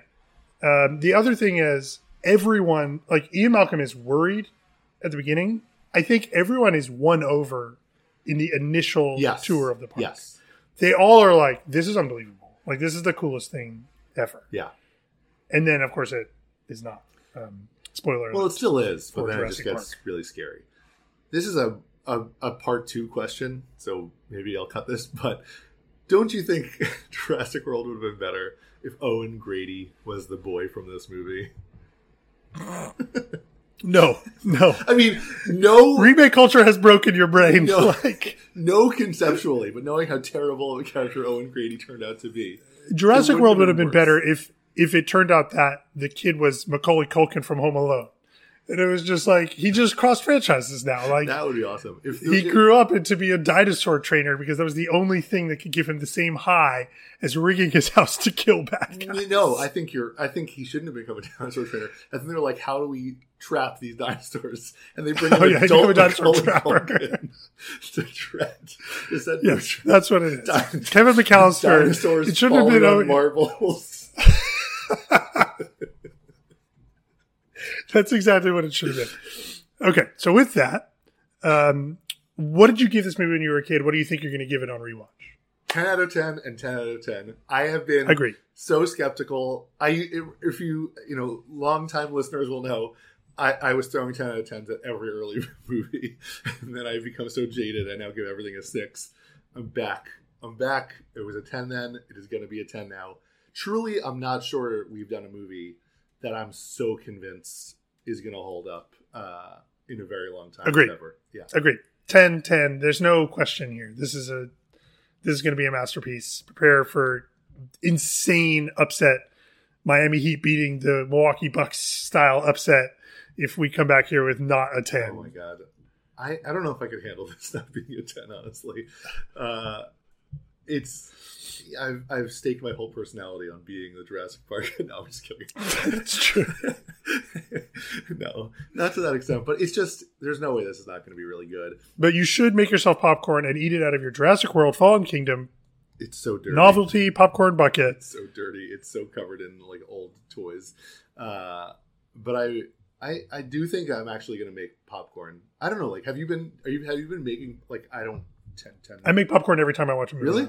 Um, the other thing is everyone, like Ian Malcolm is worried at the beginning. I think everyone is won over in the initial yes. tour of the park. Yes. They all are like, this is unbelievable. Like, this is the coolest thing ever. Yeah. And then, of course, it is not. Um, spoiler alert. Well, it still is, but then Jurassic it just gets Park. really scary. This is a, a, a part two question, so maybe I'll cut this, but don't you think Jurassic World would have been better if Owen Grady was the boy from this movie? No, no. I mean, no. Remake culture has broken your brain. No, like, no conceptually, but knowing how terrible of a character Owen Grady turned out to be. Jurassic World would have been worse. better if if it turned out that the kid was Macaulay Culkin from Home Alone. And it was just like, he just crossed franchises now. Like that would be awesome. If He kid, grew up into be a dinosaur trainer because that was the only thing that could give him the same high as rigging his house to kill bad guys. No, I think you're, I think he shouldn't have become a dinosaur trainer. I think they're like, how do we trap these dinosaurs? And they bring oh, an yeah, adult dinosaur trapper to trap. Is that yes, no that's what it is. Din- Kevin McCallister. Dinosaurs it shouldn't have been on marbles. That's exactly what it should have been. Okay, so with that, um, what did you give this movie when you were a kid? What do you think you're going to give it on rewatch? ten out of ten and ten out of ten. I have been Agreed. so skeptical. I, if you, you know, long-time listeners will know, I, I was throwing ten out of tens at every early movie. And then I've become so jaded, I now give everything a six. I'm back. I'm back. It was a ten then. It is going to be a ten now. Truly, I'm not sure we've done a movie that I'm so convinced is going to hold up uh, in a very long time. Agreed. Ever. Yeah. Agreed. ten, ten. There's no question here. This is a this is going to be a masterpiece. Prepare for insane upset. Miami Heat beating the Milwaukee Bucks style upset if we come back here with not a ten. Oh, my God. I, I don't know if I could handle this not being a ten, honestly. Uh, it's... I've, I've staked my whole personality on being the Jurassic Park. No, I'm just kidding. That's true. No, not to that extent. But it's just, there's no way this is not going to be really good. But you should make yourself popcorn and eat it out of your Jurassic World Fallen Kingdom. It's so dirty. Novelty popcorn bucket. It's so dirty. It's so covered in like old toys. Uh, but I, I, I do think I'm actually going to make popcorn. I don't know. Like, have you been? Are you? Have you been making? Like, I don't. ten, ten. I make popcorn every time I watch a movie. Really?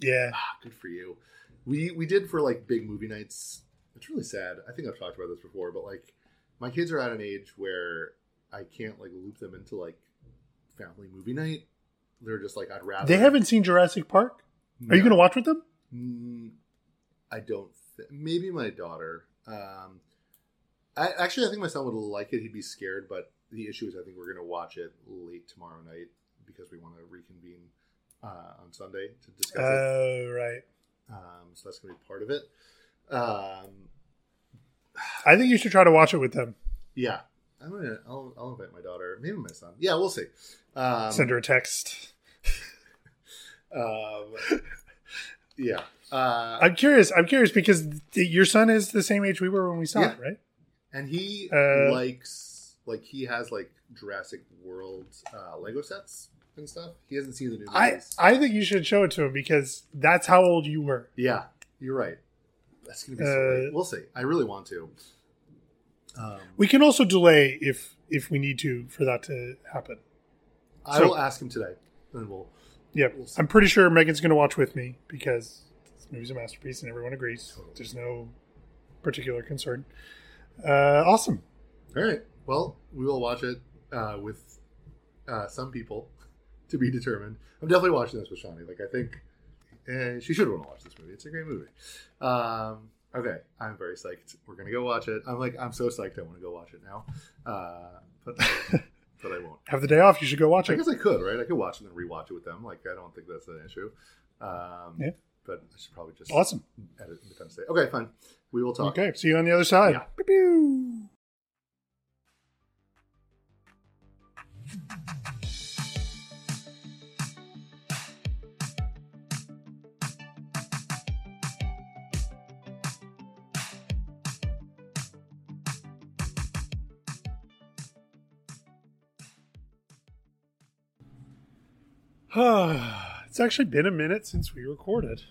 Yeah. Ah, good for you. We we did for like big movie nights. It's really sad. I think I've talked about this before, but like my kids are at an age where I can't like loop them into like family movie night. They're just like, I'd rather. They haven't seen Jurassic Park? No. Are you going to watch with them? Mm, I don't. Th- Maybe my daughter. Um, I actually, I think my son would like it. He'd be scared, but the issue is I think we're going to watch it late tomorrow night because we want to reconvene Uh, on Sunday to discuss oh, it. Oh, right. Um, so that's going to be part of it. Um, I think you should try to watch it with them. Yeah. I'm gonna, I'll, I'll invite my daughter. Maybe my son. Yeah, we'll see. Um, Send her a text. um, yeah. Uh, I'm curious. I'm curious because th- your son is the same age we were when we saw yeah. it, right? And he uh, likes, like he has like Jurassic World uh, Lego sets and stuff. He hasn't seen the new movies. I, I think you should show it to him because that's how old you were. Yeah, you're right. That's going to be uh, so late. We'll see. I really want to. Um, we can also delay if if we need to for that to happen. I so, will ask him today. And we'll, yeah, we'll I'm pretty sure Megan's going to watch with me because this movie's a masterpiece and everyone agrees. Totally. There's no particular concern. Uh, awesome. All right. Well, we will watch it uh, with uh, some people. To be determined. I'm definitely watching this with Shani. Like, I think eh, she should want to watch this movie. It's a great movie. Um, Okay, I'm very psyched. We're going to go watch it. I'm like, I'm so psyched I want to go watch it now. Uh, but but I won't. Have the day off. You should go watch it. I guess I could, right? I could watch it and rewatch it with them. Like, I don't think that's an issue. Um, yeah. But I should probably just awesome. edit Independence Day. Okay, fine. We will talk. Okay, see you on the other side. Yeah. Pew, pew. It's actually been a minute since we recorded.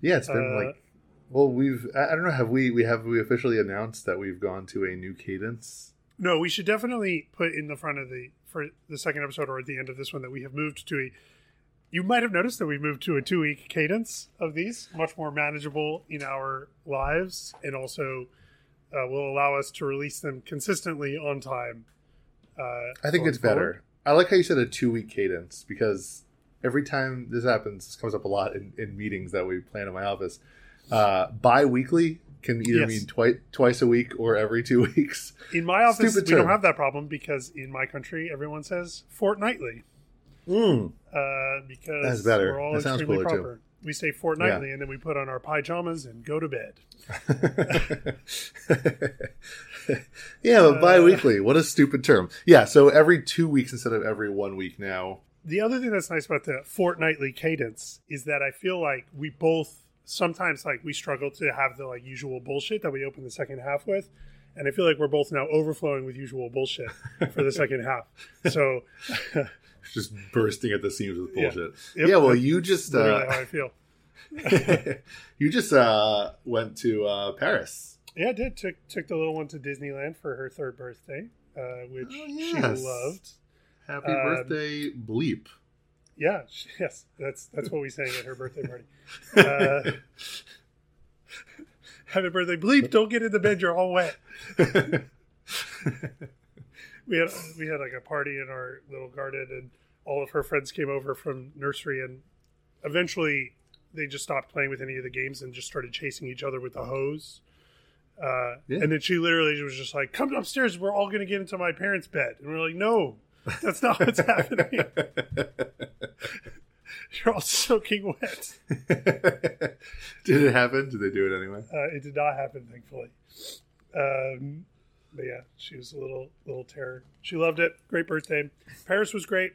Yeah, it's been uh, like, well, we've, I don't know, have we, we have we officially announced that we've gone to a new cadence? No, we should definitely put in the front of the, for the second episode or at the end of this one, that we have moved to a, you might have noticed that we've moved to a two-week cadence of these, much more manageable in our lives, and also uh, will allow us to release them consistently on time. Uh, I think it's forward. better. I like how you said a two-week cadence, because every time this happens, this comes up a lot in, in meetings that we plan in my office. Uh, bi-weekly can either yes. mean twi- twice a week or every two weeks. In my office, Stupid we term. don't have that problem, because in my country, everyone says fortnightly. Mm. Uh, because That's better. we're all that extremely sounds proper. Too. We say fortnightly, yeah. and then we put on our pajamas and go to bed. Yeah, but bi-weekly. What a stupid term. Yeah, so every two weeks instead of every one week now. The other thing that's nice about the fortnightly cadence is that I feel like we both sometimes, like, we struggle to have the, like, usual bullshit that we open the second half with. And I feel like we're both now overflowing with usual bullshit for the second half. So... just bursting at the seams with bullshit. Yeah, yeah well, you just... Uh, how I feel. You just uh, went to uh, Paris. Yeah, I did. Took took the little one to Disneyland for her third birthday, uh, which oh, yes. she loved. Happy um, birthday, bleep. Yeah, yes. That's that's what we sang at her birthday party. Uh, happy birthday, bleep. Don't get in the bed. You're all wet. We had we had like a party in our little garden, and all of her friends came over from nursery, and eventually they just stopped playing with any of the games and just started chasing each other with the hose. Uh, yeah. And then she literally was just like, "Come upstairs, we're all going to get into my parents' bed." And we're like, "No, that's not what's happening. You're all soaking wet." Did it happen? Did they do it anyway? Uh, it did not happen, thankfully. Um, But yeah, she was a little little terror. She loved it. Great birthday. Paris was great,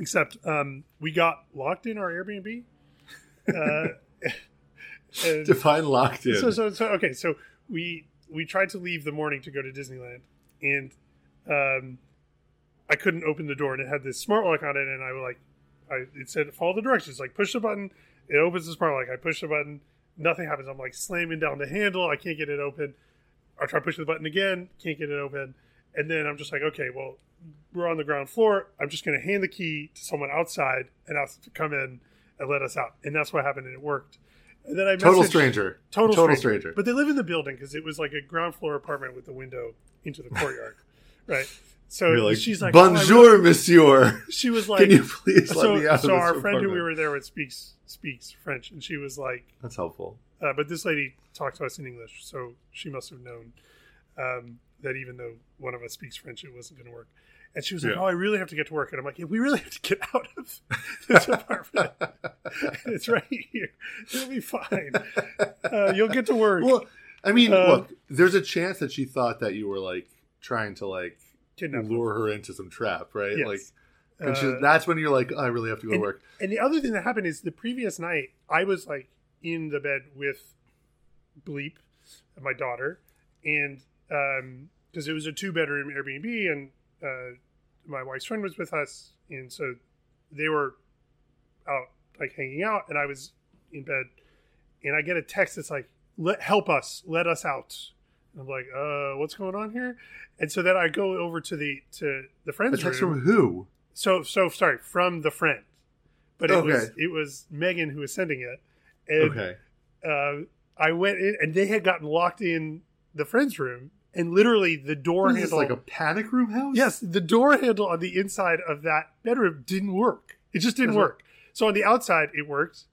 except um, we got locked in our Airbnb. Uh, and Define locked in. So, so so okay. So we we tried to leave the morning to go to Disneyland, and um, I couldn't open the door, and it had this smart lock on it, and I was like, I it said follow the directions, like push the button, it opens the smart lock. I push the button, nothing happens. I'm like slamming down the handle, I can't get it open. I try pushing the button again, can't get it open. And then I'm just like, okay, well, we're on the ground floor. I'm just going to hand the key to someone outside and ask them to come in and let us out. And that's what happened, and it worked. And then I messaged, total stranger. Total, total stranger. stranger. But they live in the building, because it was like a ground floor apartment with a window into the courtyard, right? So like, she's like, "Bonjour, oh, monsieur." She was like, "Can you please so, let me out so of this So our friend apartment. who we were there with speaks speaks French, and she was like, "That's helpful." Uh, but this lady talked to us in English, so she must have known um, that even though one of us speaks French, it wasn't going to work. And she was like, yeah. "Oh, I really have to get to work." And I'm like, yeah, we really have to get out of this apartment. It's right here. It'll be fine. Uh, you'll get to work. Well, I mean, um, look, there's a chance that she thought that you were, like, trying to, like, kidnap lure her into some trap, right? Yes. Like, and she, uh, that's when you're like, oh, I really have to go and, to work. And the other thing that happened is the previous night, I was, like, in the bed with Bleep, my daughter, and um because it was a two-bedroom Airbnb, and uh my wife's friend was with us, and so they were out like hanging out, and I was in bed, and I get a text that's like, let help us let us out. And I'm like, uh what's going on here? And so then I go over to the to the friend's a text room. From who so so sorry from the friend, but it okay. was it was Megan who was sending it. And, okay. Uh, I went in, and they had gotten locked in the friend's room, and literally the door handle. Is this like a panic room house? Yes, the door handle on the inside of that bedroom didn't work. It just didn't That's work. Right. So on the outside, it worked.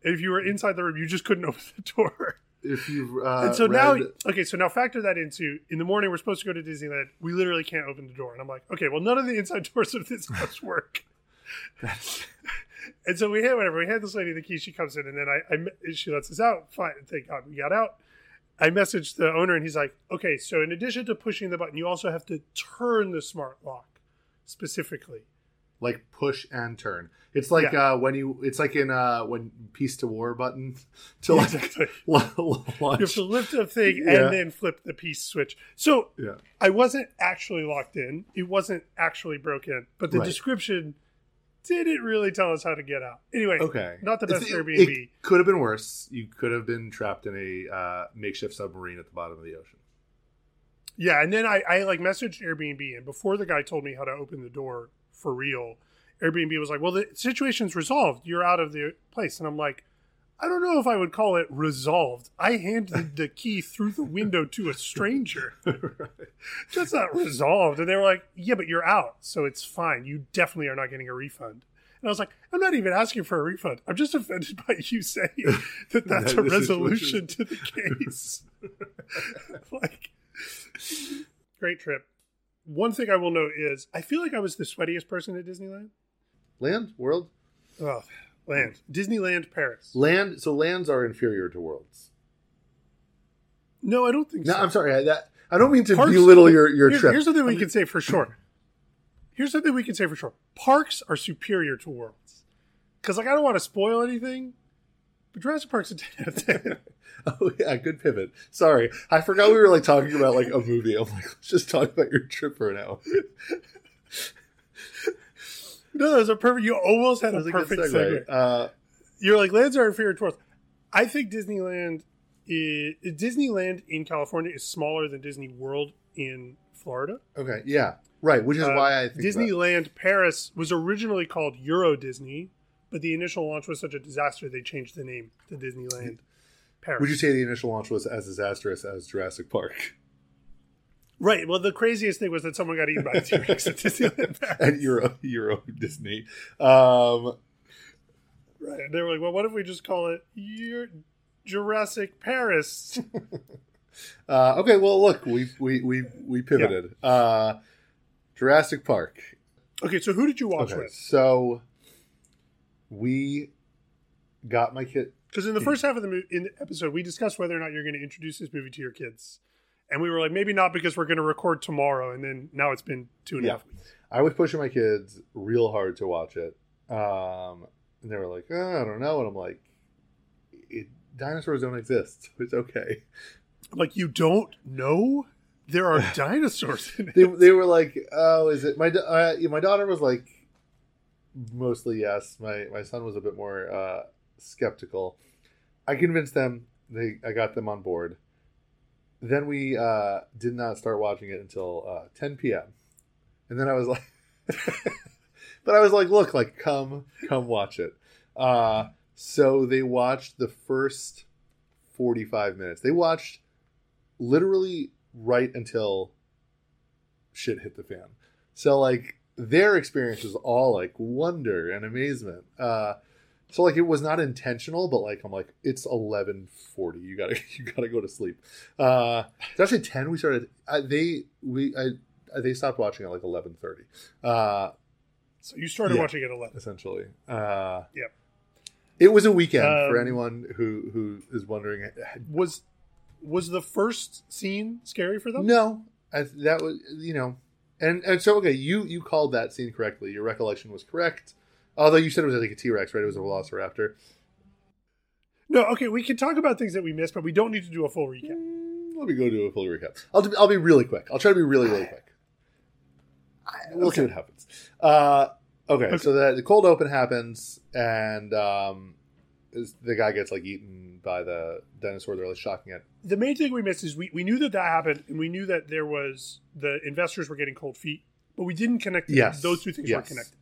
If you were inside the room, you just couldn't open the door. if you've uh, and so read... now, okay, so now factor that into, in the morning we're supposed to go to Disneyland. We literally can't open the door. And I'm like, okay, well, none of the inside doors of this must work. And so we had whatever. We had this lady the key. She comes in, and then I, I she lets us out. Fine, thank God we got out. I messaged the owner, and he's like, okay, so in addition to pushing the button, you also have to turn the smart lock specifically. Like push and turn. It's like yeah. uh, when you. It's like in uh, when Peace to War button to like exactly. launch. You have to lift the thing yeah. and then flip the peace switch. So yeah. I wasn't actually locked in. It wasn't actually broken, but the right. description didn't really tell us how to get out. Anyway, okay. Not the best it's, Airbnb. It could have been worse. You could have been trapped in a uh, makeshift submarine at the bottom of the ocean. Yeah, and then I, I like messaged Airbnb, and before the guy told me how to open the door. For real, Airbnb was like, well, the situation's resolved. You're out of the place. And I'm like, I don't know if I would call it resolved. I handed the key through the window to a stranger. Right. That's not resolved. And they were like, yeah, but you're out. So it's fine. You definitely are not getting a refund. And I was like, I'm not even asking for a refund. I'm just offended by you saying that that's that a resolution to the case. Like, great trip. One thing I will note is I feel like I was the sweatiest person at Disneyland. Land? World? Oh, land. Disneyland Paris. Land. So lands are inferior to worlds. No, I don't think no, so. No, I'm sorry. I, that, I don't mean to Parks, belittle your, your here, trip. Here's something we I mean, can say for sure. Here's something we can say for sure. Parks are superior to worlds. Because, like, I don't want to spoil anything. But Jurassic Park's a ten out of ten. Oh, yeah, good pivot. Sorry. I forgot we were, like, talking about, like, a movie. I'm like, let's just talk about your trip for an hour. No, that was a perfect... You almost had a perfect segue. segue. Uh, You're like, lands are inferior to worlds. I think Disneyland is, Disneyland in California is smaller than Disney World in Florida. Okay, yeah. Right, which is uh, why I think Disneyland that. Paris was originally called Euro Disney, but the initial launch was such a disaster, they changed the name to Disneyland Paris. Would you say the initial launch was as disastrous as Jurassic Park? Right. Well, the craziest thing was that someone got eaten by a T-Rex at Disneyland Paris. At Euro, Euro Disney. Um, right. And they were like, well, what if we just call it Ur- Jurassic Paris? uh, okay. Well, look, we we we, we pivoted. Yeah. Uh, Jurassic Park. Okay. So who did you watch okay, with? So... We got my kid because in the first half of the mo- in the episode we discussed whether or not you're going to introduce this movie to your kids, and we were like maybe not because we're going to record tomorrow, and then now it's been two and yeah. a half weeks. I was pushing my kids real hard to watch it, um, and they were like, oh, I don't know, and I'm like, it, dinosaurs don't exist. It's okay. I'm like, you don't know there are dinosaurs in it. They they were like, oh, is it my uh, my daughter was like. Mostly yes. My my son was a bit more uh, skeptical. I convinced them. They I got them on board. Then we uh, did not start watching it until uh, ten p.m. And then I was like, but I was like, look, like come come watch it. Uh, so they watched the first forty-five minutes. They watched literally right until shit hit the fan. So like. Their experience was all like wonder and amazement. Uh, so like it was not intentional, but like I'm like it's eleven forty. You gotta you gotta go to sleep. Uh, it's actually ten. We started. I, they we I they stopped watching at like eleven thirty. Uh, so you started yeah, watching at eleven essentially. Uh, yep. It was a weekend um, for anyone who who is wondering. Was was the first scene scary for them? No, I, that was you know. And and so, okay, you, you called that scene correctly. Your recollection was correct. Although you said it was like a T-Rex, right? It was a Velociraptor. No, okay, we can talk about things that we missed, but we don't need to do a full recap. Mm, let me go do a full recap. I'll I'll be really quick. I'll try to be really, really quick. We'll okay. see what happens. Uh, okay, okay, so the, the cold open happens, and um, the guy gets like eaten by the dinosaur. They're like shocking it. The main thing we missed is we, we knew that that happened, and we knew that there was the investors were getting cold feet, but we didn't connect. Yes. Those two things yes. were connected.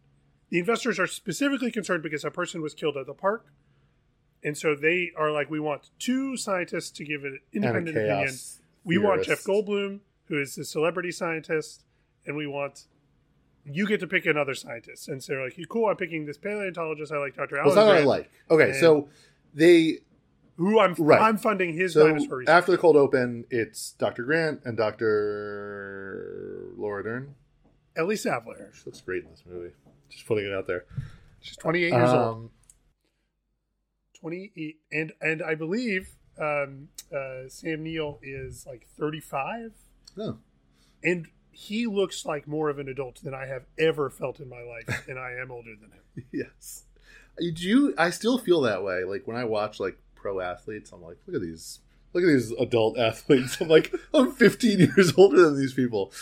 The investors are specifically concerned because a person was killed at the park, and so they are like, we want two scientists to give an independent opinion. Theorist. We want Jeff Goldblum, who is the celebrity scientist, and we want you get to pick another scientist. And so they're like, cool, I'm picking this paleontologist. I like Doctor Well, Allen. That's what I like. Okay, and so they... who I'm right. I'm funding his so dinosaur research. After the cold open, it's Doctor Grant and Doctor Laura Dern. Ellie Savler. She looks great in this movie. Just putting it out there. She's twenty-eight years um, old. twenty-eight. And and I believe um, uh, Sam Neill is like thirty-five. Oh. And he looks like more of an adult than I have ever felt in my life. And I am older than him. Yes. Do you, I still feel that way. Like when I watch like pro athletes, I'm like, look at these. Look at these adult athletes. I'm like, I'm fifteen years older than these people.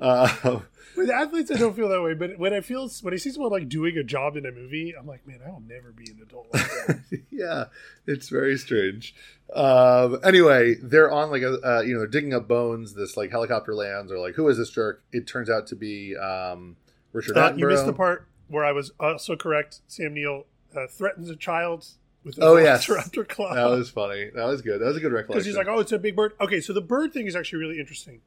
Uh, With athletes, I don't feel that way. But when I feel when I see someone like doing a job in a movie, I'm like, man, I will never be an adult like that. Yeah, it's very strange. Um, anyway, they're on like a uh, you know they're digging up bones. This like helicopter lands. Or like, who is this jerk? It turns out to be um, Richard Attenborough. Uh, you missed the part where I was also correct. Sam Neill uh, threatens a child. With the oh yes, claw. That was funny. That was good. That was a good recollection. Because he's like, oh, it's a big bird. Okay, so the bird thing is actually really interesting.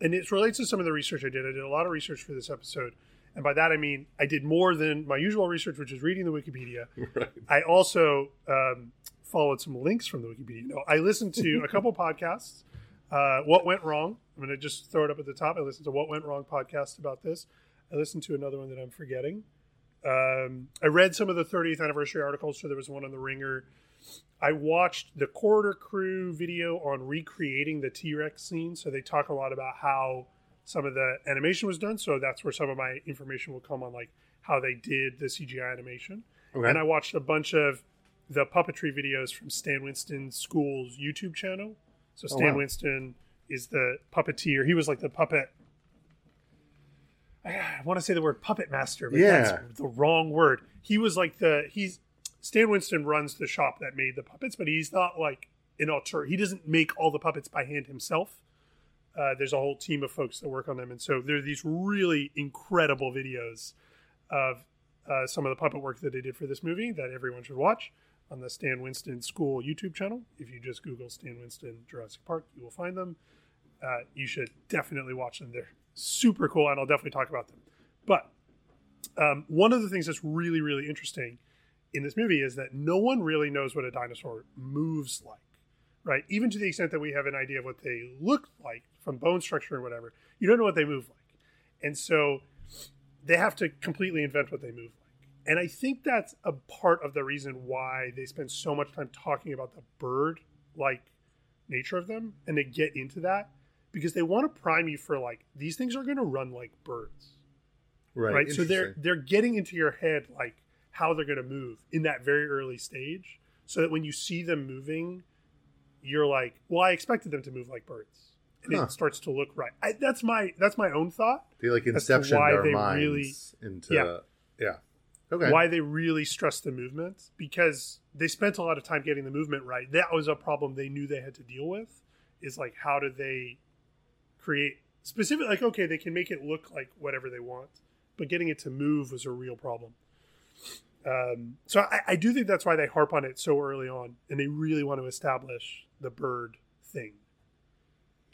And it relates to some of the research I did. I did a lot of research for this episode. And by that, I mean, I did more than my usual research, which is reading the Wikipedia. Right. I also um, followed some links from the Wikipedia. No, I listened to a couple podcasts. Uh, What Went Wrong. I'm going to just throw it up at the top. I listened to What Went Wrong podcast about this. I listened to another one that I'm forgetting. Um, I read some of the thirtieth anniversary articles. So there was one on The Ringer. I watched the Corridor Crew video on recreating the T-Rex scene. So they talk a lot about how some of the animation was done. So that's where some of my information will come on, like how they did the C G I animation. Okay. And I watched a bunch of the puppetry videos from Stan Winston School's YouTube channel. So Stan oh, wow. Winston is the puppeteer. He was like the puppet. I want to say the word puppet master, but yeah. that's the wrong word. He was like the, he's, Stan Winston runs the shop that made the puppets, but he's not like an auteur. He doesn't make all the puppets by hand himself. Uh, there's a whole team of folks that work on them. And so there are these really incredible videos of uh, some of the puppet work that they did for this movie that everyone should watch on the Stan Winston School YouTube channel. If you just Google Stan Winston Jurassic Park, you will find them. Uh, you should definitely watch them. They're super cool, and I'll definitely talk about them. But um, one of the things that's really, really interesting in this movie is that no one really knows what a dinosaur moves like, right? Even to the extent that we have an idea of what they look like from bone structure or whatever, you don't know what they move like. And so they have to completely invent what they move like. And I think that's a part of the reason why they spend so much time talking about the bird-like nature of them, and they get into that because they want to prime you for like, these things are going to run like birds, right? right? So they're they're getting into your head like, how they're going to move in that very early stage so that when you see them moving, you're like, well, I expected them to move like birds. And huh. it starts to look right. I, that's my that's my own thought. They like inceptioned our minds really, into... Yeah. yeah. Okay. Why they really stress the movement. Because they spent a lot of time getting the movement right. That was a problem they knew they had to deal with. Is like, how do they create... Specific, like, okay, they can make it look like whatever they want. But getting it to move was a real problem. Um, so I, I do think that's why they harp on it so early on, and they really want to establish the bird thing.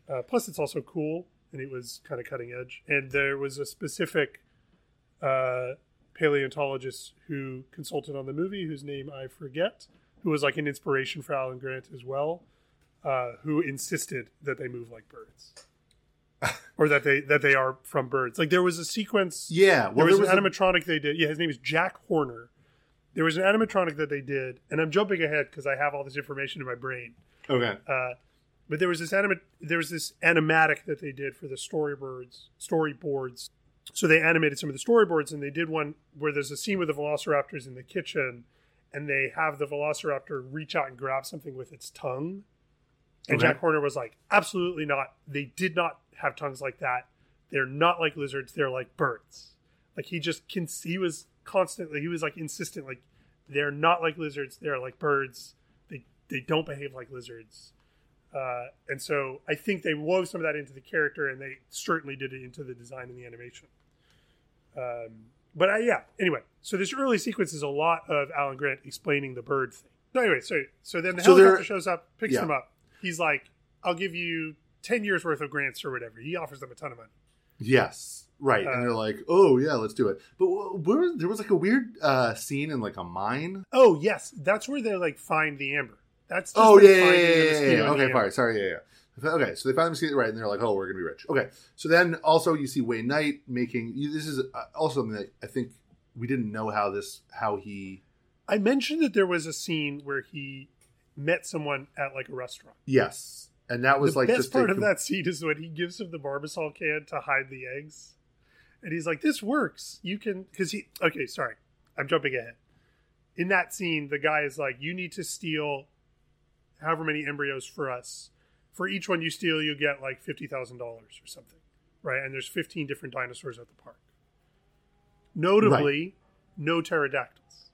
Uh, plus, it's also cool, and it was kind of cutting edge. And there was a specific uh, paleontologist who consulted on the movie, whose name I forget, who was like an inspiration for Alan Grant as well, uh, who insisted that they move like birds. Or that they that they are from birds. Like there was a sequence. Yeah, well, there was, there was an animatronic a... they did. Yeah, his name is Jack Horner. There was an animatronic that they did, and I'm jumping ahead because I have all this information in my brain. Okay. Uh, but there was this anima- there was this animatic that they did for the storyboards, storyboards. So they animated some of the storyboards, and they did one where there's a scene with the velociraptors in the kitchen, and they have the velociraptor reach out and grab something with its tongue. And okay. Jack Horner was like, absolutely not. They did not have tongues like that. They're not like lizards. They're like birds. Like he just can see, he was constantly, he was like insistent, like they're not like lizards. They're like birds. They, they don't behave like lizards. Uh, and so I think they wove some of that into the character, and they certainly did it into the design and the animation. Um, but I, yeah, anyway, so this early sequence is a lot of Alan Grant explaining the bird thing. So anyway, so, so then the so helicopter there, shows up, picks yeah. him up. He's like, I'll give you ten years worth of grants or whatever. He offers them a ton of money. Yes. Right. Uh, and they're like, oh, yeah, let's do it. But where, there was like a weird uh, scene in like a mine. Oh, yes. That's where they like find the amber. That's just oh, yeah, yeah, yeah, yeah, yeah. Okay, fine. Sorry, yeah, yeah. Okay, so they finally see it right, and they're like, oh, we're going to be rich. Okay, so then also you see Wayne Knight making... This is also something that I think we didn't know how this... How he... I mentioned that there was a scene where he met someone at, like, a restaurant. Yes, and that was, the like... The best just part of com- that scene is when he gives him the Barbasol can to hide the eggs. And he's like, this works. You can... Because he... Okay, sorry. I'm jumping ahead. In that scene, the guy is like, you need to steal... however many embryos for us. For each one you steal, you get like fifty thousand dollars or something, right? And there's fifteen different dinosaurs at the park. Notably, right. No pterodactyls.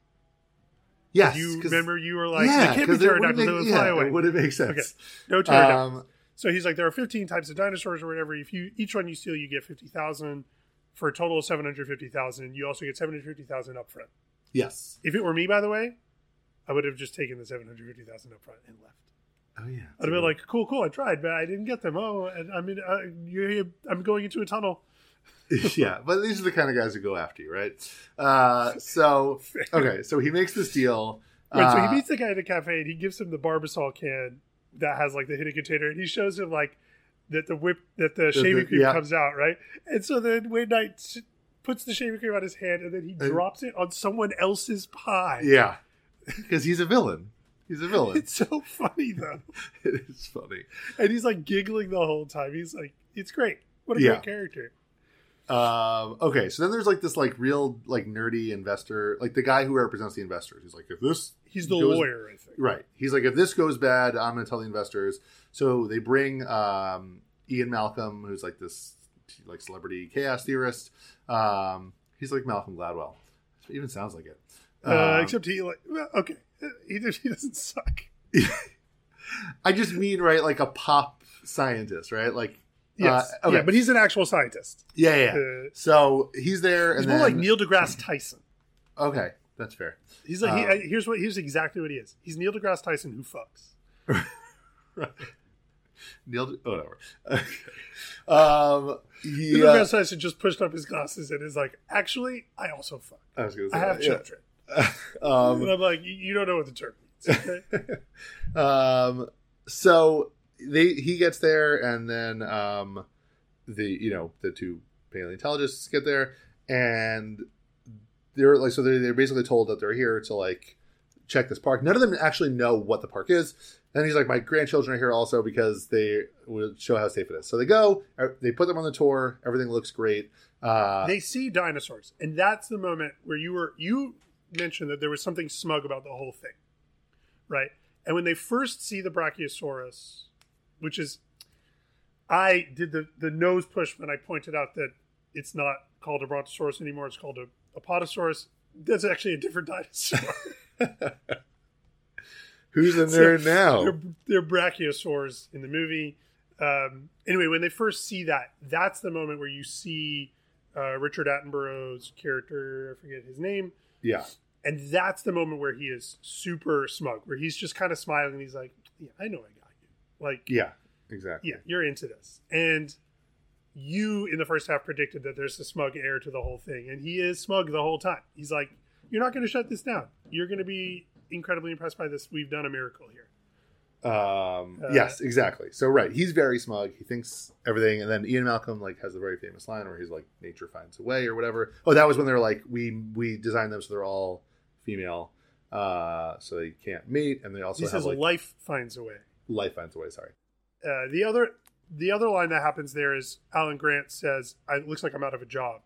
Yes. You remember you were like, yeah, they can't be pterodactyls, they'll yeah, fly away. It wouldn't make sense. Okay. No pterodactyls. Um, so he's like, there are fifteen types of dinosaurs or whatever. If you each one you steal, you get fifty thousand for a total of seven hundred fifty thousand. You also get seven hundred fifty thousand up front. Yes. If it were me, by the way, I would have just taken the seven hundred fifty thousand dollars up front and left. Oh, yeah. I'd have been like, cool, cool. I tried, but I didn't get them. Oh, and I mean, uh, you, I'm going into a tunnel. Yeah, but these are the kind of guys who go after you, right? Uh, so, okay, so he makes this deal. Right, uh, so he meets the guy at the cafe, and he gives him the Barbasol can that has, like, the hidden container, and he shows him, like, that the whip, that the, the shaving the, cream yeah. comes out, right? And so then Wayne Knight puts the shaving cream on his hand, and then he and, drops it on someone else's pie. Yeah. Because he's a villain. He's a villain. It's so funny, though. It is funny. And he's, like, giggling the whole time. He's like, it's great. What a yeah. great character. Um, okay, so then there's, like, this, like, real, like, nerdy investor. Like, the guy who represents the investors. He's like, if this... He's the goes, lawyer, I think. Right. He's like, if this goes bad, I'm going to tell the investors. So they bring um, Ian Malcolm, who's, like, this, like, celebrity chaos theorist. Um, he's like Malcolm Gladwell. It even sounds like it. Uh, um, except he like okay, either he doesn't suck. I just mean right, like a pop scientist, right? Like yes, uh, okay. yeah, but he's an actual scientist. Yeah, yeah. Uh, so he's there. He's and more then, like Neil deGrasse Tyson. Okay, that's fair. He's like um, he, here's what here's exactly what he is. He's Neil deGrasse Tyson who fucks. Right. Neil, De- oh, whatever. Okay. Um, yeah. Neil deGrasse Tyson just pushed up his glasses and is like, actually, I also fuck. I was going to say, I have that, children. Yeah. um, and I'm like, you don't know what the term means. Okay? um, so they he gets there, and then um, the you know the two paleontologists get there, and they're like, so they're, they're basically told that they're here to like check this park. None of them actually know what the park is. And he's like, my grandchildren are here also because they will show how safe it is. So they go, they put them on the tour. Everything looks great. Uh, they see dinosaurs, and that's the moment where you were you. mentioned that there was something smug about the whole thing, right? And when they first see the Brachiosaurus, which is, I did the, the nose push when I pointed out that it's not called a Brontosaurus anymore, it's called a, a Podosaurus. That's actually a different dinosaur. Who's in there so now? They're, they're Brachiosaurs in the movie. Um, anyway, when they first see that, that's the moment where you see uh, Richard Attenborough's character, I forget his name. Yeah. And that's the moment where he is super smug, where he's just kind of smiling. He's like, yeah, I know I got you. Like, yeah, exactly. Yeah, you're into this. And you, in the first half, predicted that there's a smug air to the whole thing. And he is smug the whole time. He's like, you're not going to shut this down. You're going to be incredibly impressed by this. We've done a miracle here. Um, uh, yes, exactly. So, right. He's very smug. He thinks everything. And then Ian Malcolm, like, has a very famous line where he's like, nature finds a way or whatever. Oh, that was when they were like, we, we designed them so they're all female. Uh, so they can't mate. And they also he have says, like, life finds a way. Life finds a way. Sorry. Uh, the other, the other line that happens there is Alan Grant says, I, it looks like I'm out of a job.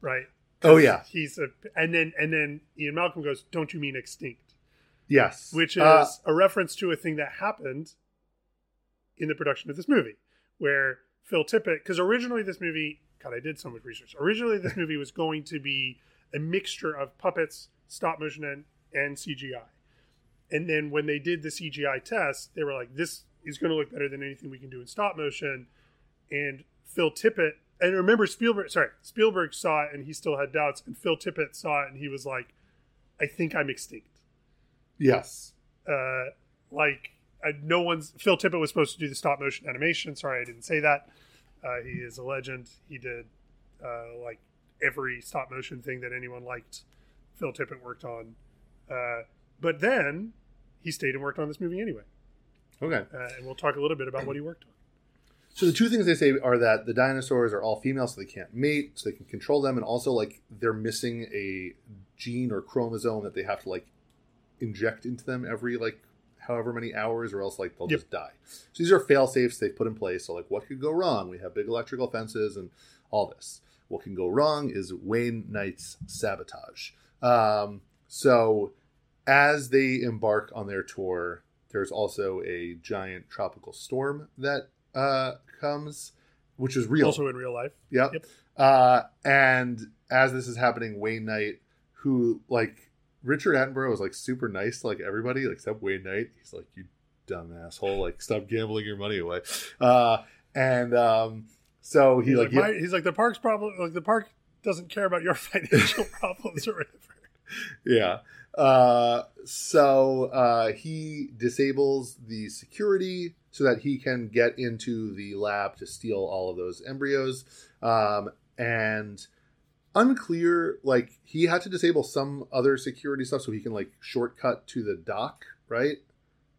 Right. Oh yeah. He's a, and then, and then Ian Malcolm goes, don't you mean extinct? Yes. Which is uh, a reference to a thing that happened in the production of this movie, where Phil Tippett, because originally this movie, God, I did so much research. Originally this movie was going to be a mixture of puppets, stop motion, and, and C G I. And then when they did the C G I test, they were like, this is going to look better than anything we can do in stop motion. And Phil Tippett, and remember Spielberg, sorry, Spielberg saw it and he still had doubts. And Phil Tippett saw it and he was like, I think I'm extinct. Yes. Uh, like uh, no one's Phil Tippett was supposed to do the stop motion animation. Sorry, I didn't say that. Uh, he is a legend. He did uh, like every stop motion thing that anyone liked. Phil Tippett worked on. Uh, but then he stayed and worked on this movie anyway. Okay. Uh, and we'll talk a little bit about what he worked on. So the two things they say are that the dinosaurs are all female, so they can't mate, so they can control them, and also, like, they're missing a gene or chromosome that they have to, like, inject into them every, like, however many hours, or else, like, they'll yep. just die. So these are fail-safes they've put in place, so, like, what could go wrong? We have big electrical fences and all this. What can go wrong is Wayne Knight's sabotage. Um, so as they embark on their tour, there's also a giant tropical storm that uh comes, which is real, also in real life. Yep. yep uh and as this is happening, Wayne Knight, who, like, Richard Attenborough was, like, super nice to, like, everybody except Wayne Knight. He's like, you dumb asshole, like, stop gambling your money away. Uh and um so he he's like, like my, yeah. he's like, the park's problem, like, the park doesn't care about your financial problems or whatever. Yeah. Uh, so uh, he disables the security so that he can get into the lab to steal all of those embryos. Um, and unclear, like, he had to disable some other security stuff so he can, like, shortcut to the dock, right?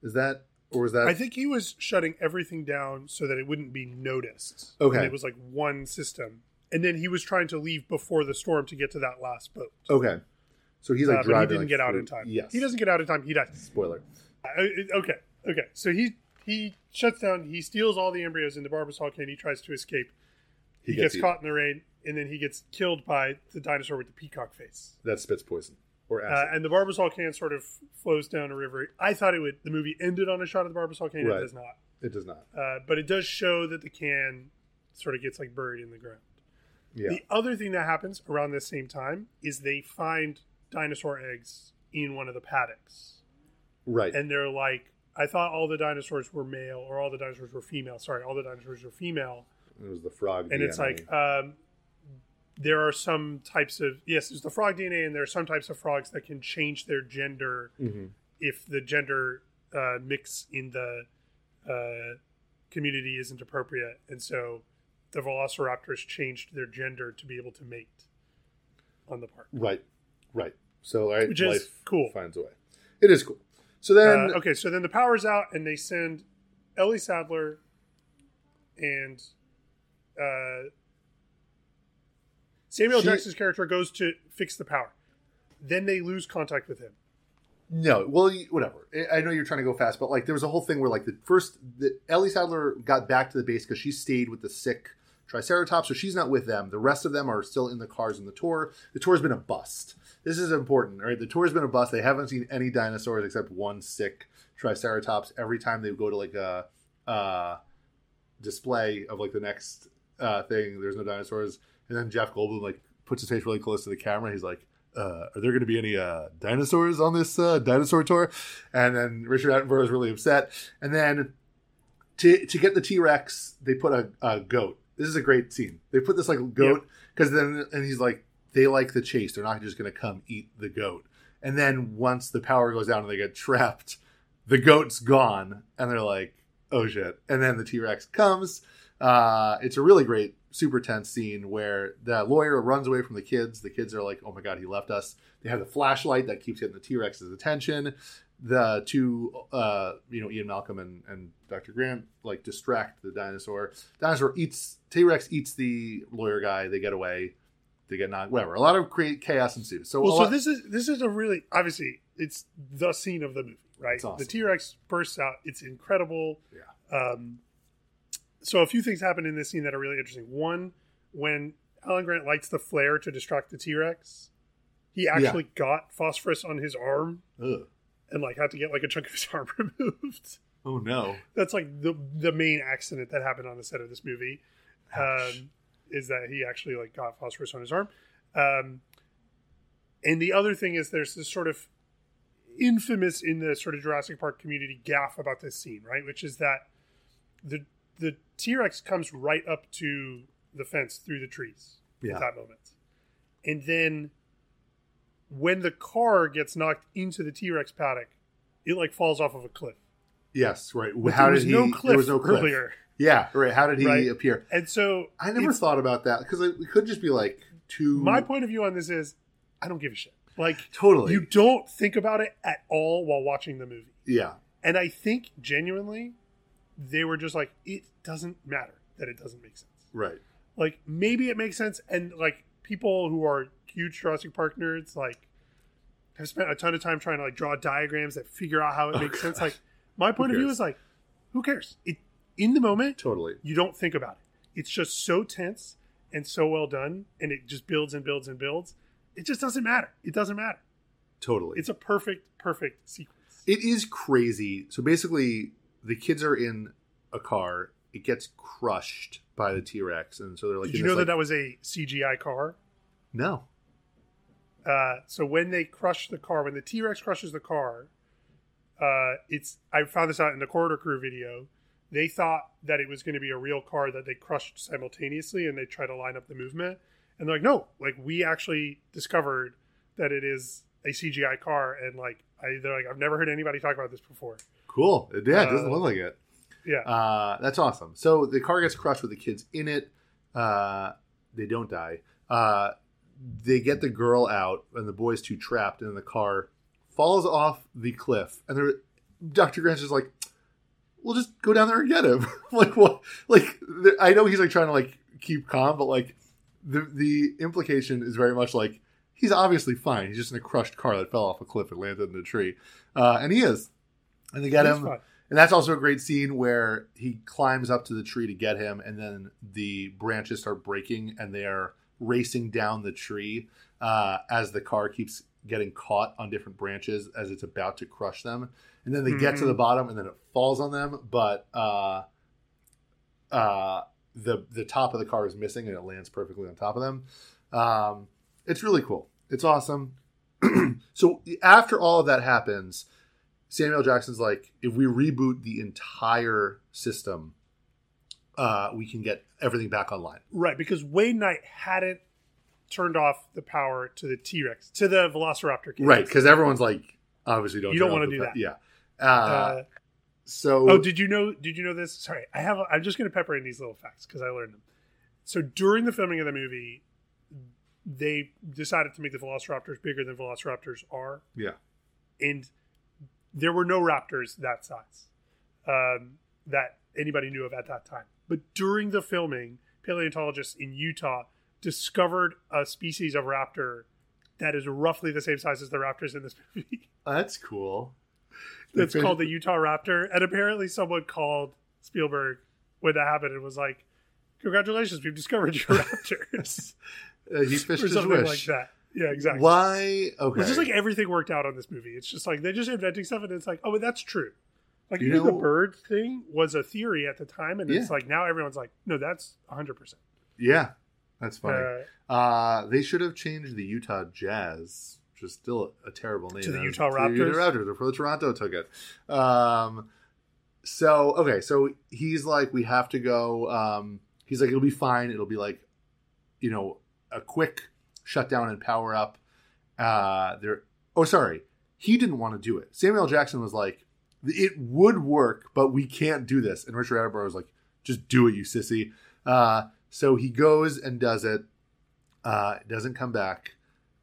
Is that, or was that? I think he was shutting everything down so that it wouldn't be noticed. Okay. And it was, like, one system. And then he was trying to leave before the storm to get to that last boat. Okay. So he's like uh, driving. He didn't like, get out in time. Yes. He doesn't get out in time. He dies. Spoiler. Uh, okay. Okay. So he he shuts down. He steals all the embryos in the Barbasol can. He tries to escape. He, he gets, gets caught in the rain, and then he gets killed by the dinosaur with the peacock face. That spits poison or acid. Uh, and the Barbasol can sort of flows down a river. I thought it would. The movie ended on a shot of the Barbasol can. Right. It does not. It does not. Uh, but it does show that the can sort of gets, like, buried in the ground. Yeah. The other thing that happens around this same time is they find dinosaur eggs in one of the paddocks, right? And they're like, I thought all the dinosaurs were male, or all the dinosaurs were female. Sorry, all the dinosaurs were female. It was the frog and D N A. It's like, um there are some types of yes it's the frog D N A, and there are some types of frogs that can change their gender mm-hmm. if the gender uh mix in the uh community isn't appropriate, and so the velociraptors changed their gender to be able to mate on the park. Right. Right. So right, Which is life cool. finds a way. It is cool. So then... Uh, okay, so then the power's out, and they send Ellie Sadler and uh, Samuel she, Jackson's character goes to fix the power. Then they lose contact with him. No, well, whatever. I know you're trying to go fast, but, like, there was a whole thing where, like, the first... The, Ellie Sadler got back to the base because she stayed with the sick Triceratops, so she's not with them. The rest of them are still in the cars in the tour. The tour's been a bust. This is important, right? The tour's been a bust. They haven't seen any dinosaurs except one sick Triceratops. Every time they go to, like, a uh, display of, like, the next uh, thing, there's no dinosaurs. And then Jeff Goldblum, like, puts his face really close to the camera. He's like, uh, are there going to be any uh, dinosaurs on this uh, dinosaur tour? And then Richard Attenborough is really upset. And then to to get the T-Rex, they put a, a goat. This is a great scene. They put this, like, goat, because yep. then, and he's like, they like the chase. They're not just going to come eat the goat. And then once the power goes down and they get trapped, the goat's gone. And they're like, oh, shit. And then the T-Rex comes. Uh, it's a really great, super tense scene where the lawyer runs away from the kids. The kids are like, oh, my God, he left us. They have the flashlight that keeps getting the T-Rex's attention. The two, uh, you know, Ian Malcolm and, and Doctor Grant, like, distract the dinosaur. Dinosaur eats, T-Rex eats the lawyer guy. They get away. They get knocked, whatever. A lot of create chaos ensues. So, well, so this is this is a really, obviously, it's the scene of the movie, right? Awesome. The T-Rex bursts out. It's incredible. Yeah. Um, so a few things happen in this scene that are really interesting. One, when Alan Grant lights the flare to distract the T-Rex, he actually yeah. got phosphorus on his arm. Ugh. And, like, had to get, like, a chunk of his arm removed. Oh, no. That's, like, the the main accident that happened on the set of this movie. Um, is that he actually, like, got phosphorus on his arm. Um, and the other thing is there's this sort of infamous in the sort of Jurassic Park community gaffe about this scene, right? Which is that the the T-Rex comes right up to the fence through the trees yeah. at that moment. And then... when the car gets knocked into the T-Rex paddock, it, like, falls off of a cliff. Yes, right. But How there was did no he? Cliff there was no cliff earlier. Yeah, right. How did he right? appear? And so I never thought about that because it could just be like too. My point of view on this is, I don't give a shit. Like, totally, you don't think about it at all while watching the movie. Yeah. And I think genuinely they were just like, it doesn't matter that it doesn't make sense. Right. Like, maybe it makes sense. And like, people who are huge Jurassic Park nerds, like, have spent a ton of time trying to like draw diagrams that figure out how it makes sense. Like, my point of view is like, who cares? It in the moment, totally. You don't think about it. It's just so tense and so well done, and it just builds and builds and builds. It just doesn't matter. It doesn't matter. Totally. It's a perfect, perfect sequence. It is crazy. So basically, the kids are in a car. It gets crushed by the T-Rex, and so they're like. Did you know that like, that was a C G I car? No. Uh, so when they crush the car, when the T-Rex crushes the car, uh, it's. I found this out in the Corridor Crew video. They thought that it was going to be a real car that they crushed simultaneously, and they tried to line up the movement. And they're like, no, like, we actually discovered that it is a C G I car. And like, I, they're like, I've never heard anybody talk about this before. Cool. Yeah, it doesn't uh, look like it. Yeah. Uh, that's awesome. So the car gets crushed with the kids in it. Uh, they don't die. Uh, they get the girl out, and the boy's too trapped, and the car falls off the cliff. And they're, Doctor Grant's just like, we'll just go down there and get him. Like, what? Like, I know he's like trying to like keep calm, but like the the implication is very much like he's obviously fine. He's just in a crushed car that fell off a cliff and landed in a tree, uh, and he is. And they get him, fine. And that's also a great scene where he climbs up to the tree to get him, and then the branches start breaking, and they are racing down the tree uh, as the car keeps getting caught on different branches as it's about to crush them. And then they mm-hmm. get to the bottom, and then it falls on them. But uh, uh, the the top of the car is missing, and it lands perfectly on top of them. Um, it's really cool. It's awesome. So after all of that happens, Samuel L. Jackson's like, if we reboot the entire system, uh, we can get everything back online. Right, because Wayne Knight hadn't turned off the power to the T-Rex, to the Velociraptor. Kids. Right, because everyone's like, obviously don't. You don't want to do that. Yeah. Uh, uh, so. Oh, did you know? Did you know this? Sorry, I have. I'm just going to pepper in these little facts because I learned them. So during the filming of the movie, they decided to make the Velociraptors bigger than Velociraptors are. Yeah. And there were no raptors that size um, that anybody knew of at that time. But during the filming, paleontologists in Utah discovered a species of raptor that is roughly the same size as the raptors in this movie. That's cool. That's called the Utah Raptor. And apparently someone called Spielberg when that happened and was like, congratulations, we've discovered your raptors. uh, he fished or something his wish. Like that. Yeah, exactly. Why? Okay. It's just like everything worked out on this movie. It's just like, they're just inventing stuff and it's like, oh, but that's true. Like, you, you know, know, the bird thing was a theory at the time. And yeah. It's like, now everyone's like, no, that's one hundred percent. Yeah. That's funny. Uh, uh, they should have changed the Utah Jazz, which is still a, a terrible name. To the Utah Raptors? To the Utah Raptors before the Toronto took it. Um, so, okay. So he's like, we have to go. Um, he's like, it'll be fine. It'll be like, you know, a quick shutdown and power up. Uh, there. Oh, sorry. He didn't want to do it. Samuel L. Jackson was like, it would work, but we can't do this. And Richard Attenborough was like, just do it, you sissy. Uh, So he goes and does it. Uh, doesn't come back.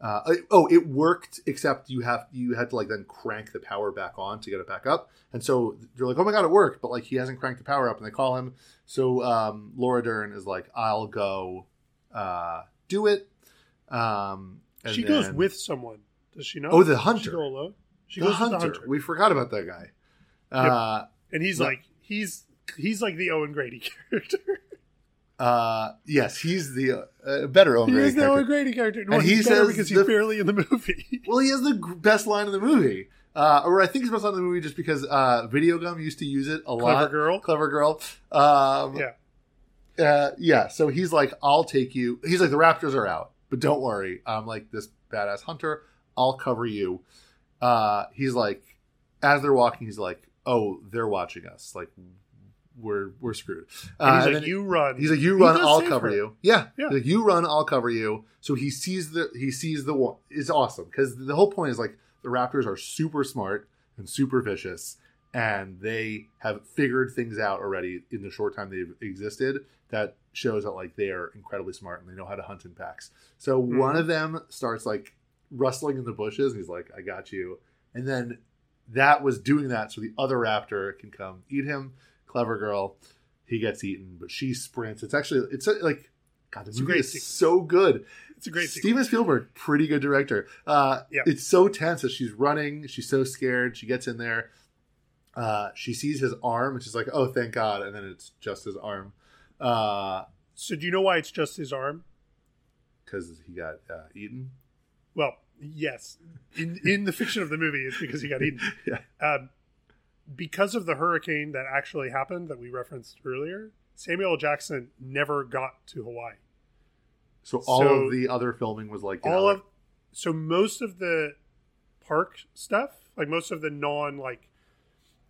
Uh, oh, it worked, except you have you had to like then crank the power back on to get it back up. And so they're like, "Oh my god, it worked!" But like he hasn't cranked the power up, and they call him. So um, Laura Dern is like, "I'll go uh, do it." Um, and she then goes with someone. Does she not? Oh, the hunter. She, she goes the hunter. With the hunter. We forgot about that guy. Yep. Uh, and he's but, like he's he's like the Owen Grady character. Uh, yes, he's the uh, better Owen Grady character. He is the Owen Grady character. Well, and he he's better because he's the, barely in the movie. Well, he has the best line in the movie. Uh, or I think he's best line in the movie just because uh, Video Gum used to use it a Clever lot. Girl. Clever Girl. Um, yeah. Uh, yeah, so he's like, I'll take you. He's like, the Raptors are out, but don't worry. I'm like this badass hunter. I'll cover you. Uh, he's like, as they're walking, he's like, oh, they're watching us. Like, we're we're screwed. Uh, he's like, then, you run. He's like, you run, I'll cover her. You. Yeah. yeah. Like, you run, I'll cover you. So he sees the, he sees the one. It's awesome. Because the whole point is like, the raptors are super smart and super vicious. And they have figured things out already in the short time they've existed. That shows that like, they are incredibly smart and they know how to hunt in packs. So mm-hmm. one of them starts like rustling in the bushes. And he's like, I got you. And then that was doing that so the other raptor can come eat him. Clever girl. He gets eaten, but she sprints. It's actually, it's a, like, God, this movie is so good. It's a great sequence. Steven Spielberg, pretty good director. Uh, yep. It's so tense that she's running. She's so scared. She gets in there. Uh, she sees his arm, and she's like, oh, thank God. And then it's just his arm. Uh, so do you know why it's just his arm? Because he got uh, eaten? Well, yes. In in the fiction of the movie, it's because he got eaten. Yeah. Um, because of the hurricane that actually happened that we referenced earlier, Samuel L. Jackson never got to Hawaii. So all so of the other filming was like all of, so most of the park stuff, like most of the non like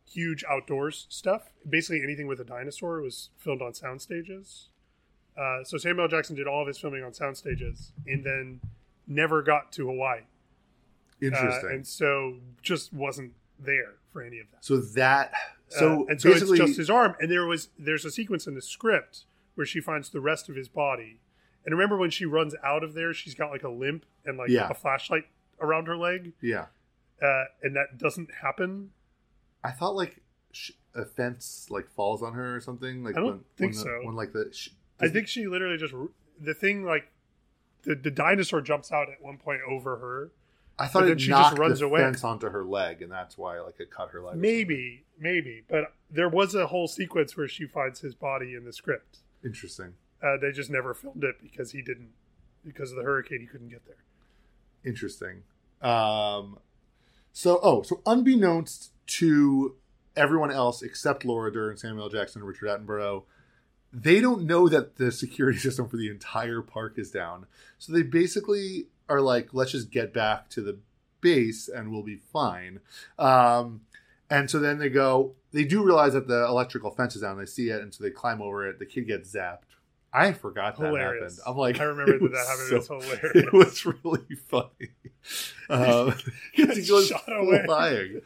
huge outdoors stuff, basically anything with a dinosaur was filmed on sound stages. Uh, so Samuel L. Jackson did all of his filming on sound stages and then never got to Hawaii. Interesting. Uh, and so just wasn't there for any of that. So that so uh, and so basically, it's just his arm. And there was there's a sequence in the script where she finds the rest of his body. And remember when she runs out of there, she's got like a limp and like yeah. a flashlight around her leg. Yeah. Uh, and that doesn't happen. I thought like sh- a fence like falls on her or something. Like I don't when, think when the, so. When, like, the sh- I think she literally just the thing like the, the dinosaur jumps out at one point over her. I thought it she knocked just runs the away. fence onto her leg, and that's why like it cut her leg. Maybe, maybe. But there was a whole sequence where she finds his body in the script. Interesting. Uh, they just never filmed it because he didn't, because of the hurricane, he couldn't get there. Interesting. Um, so, oh, so unbeknownst to everyone else except Laura Dern, Samuel L. Jackson, and Richard Attenborough, they don't know that the security system for the entire park is down. So they basically are like, let's just get back to the base and we'll be fine. Um, and so then they go, they do realize that the electrical fence is down. They see it, and so they climb over it. The kid gets zapped. I forgot that hilarious. happened. I'm like, I remember that, that happened. So, it was hilarious. It was really funny. Um, he goes flying.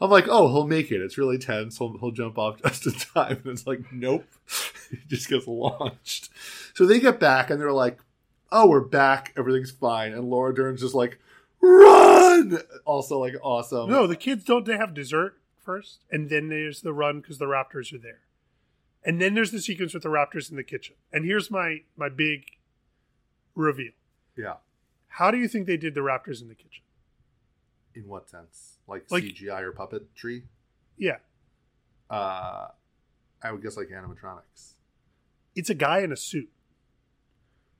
I'm like, oh, he'll make it. It's really tense. He'll, he'll jump off just in time. And it's like, nope. He just gets launched. So they get back and they're like, oh, we're back. Everything's fine. And Laura Dern's just like, run. Also, like, awesome. No, the kids don't. They have dessert first, and then there's the run because the raptors are there. And then there's the sequence with the raptors in the kitchen. And here's my my big reveal. Yeah. How do you think they did the raptors in the kitchen? In what sense? Like, like C G I or puppetry? Yeah. Uh, I would guess like animatronics. It's a guy in a suit.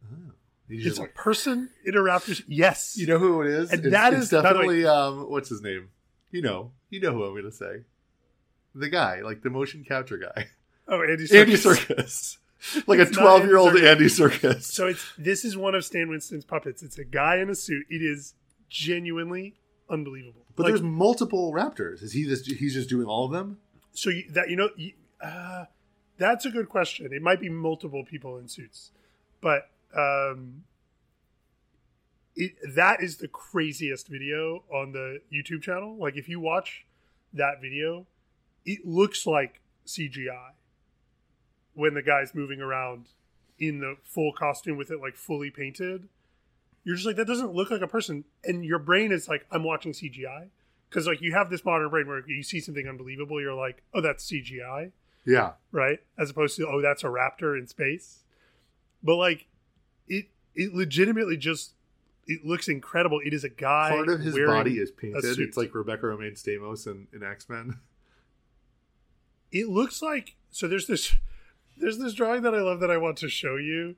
Oh. He's it's a like, person in a raptor's. Yes. You know who it is? And it's, that it's is definitely, um, what's his name? You know. You know who I'm going to say. The guy. Like the motion capture guy. Oh, Andy Serkis. Andy Serkis. Like it's a twelve-year-old Andy Serkis. So it's this is one of Stan Winston's puppets. It's a guy in a suit. It is genuinely unbelievable. But like, there's multiple raptors. Is he this? He's just doing all of them? So you, that you know, you, uh, that's a good question. It might be multiple people in suits, but um, it, that is the craziest video on the YouTube channel. Like if you watch that video, it looks like C G I. When the guy's moving around in the full costume with it, like, fully painted, you're just like, that doesn't look like a person. And your brain is like, I'm watching C G I. Because, like, you have this modern brain where you see something unbelievable, you're like, oh, that's C G I. Yeah. Right? As opposed to, oh, that's a raptor in space. But, like, it it legitimately just, it looks incredible. It is a guy wearing a suit. Part of his body is painted. It's like Rebecca Romijn-Stamos in, in X-Men. It looks like, so there's this... There's this drawing that I love that I want to show you,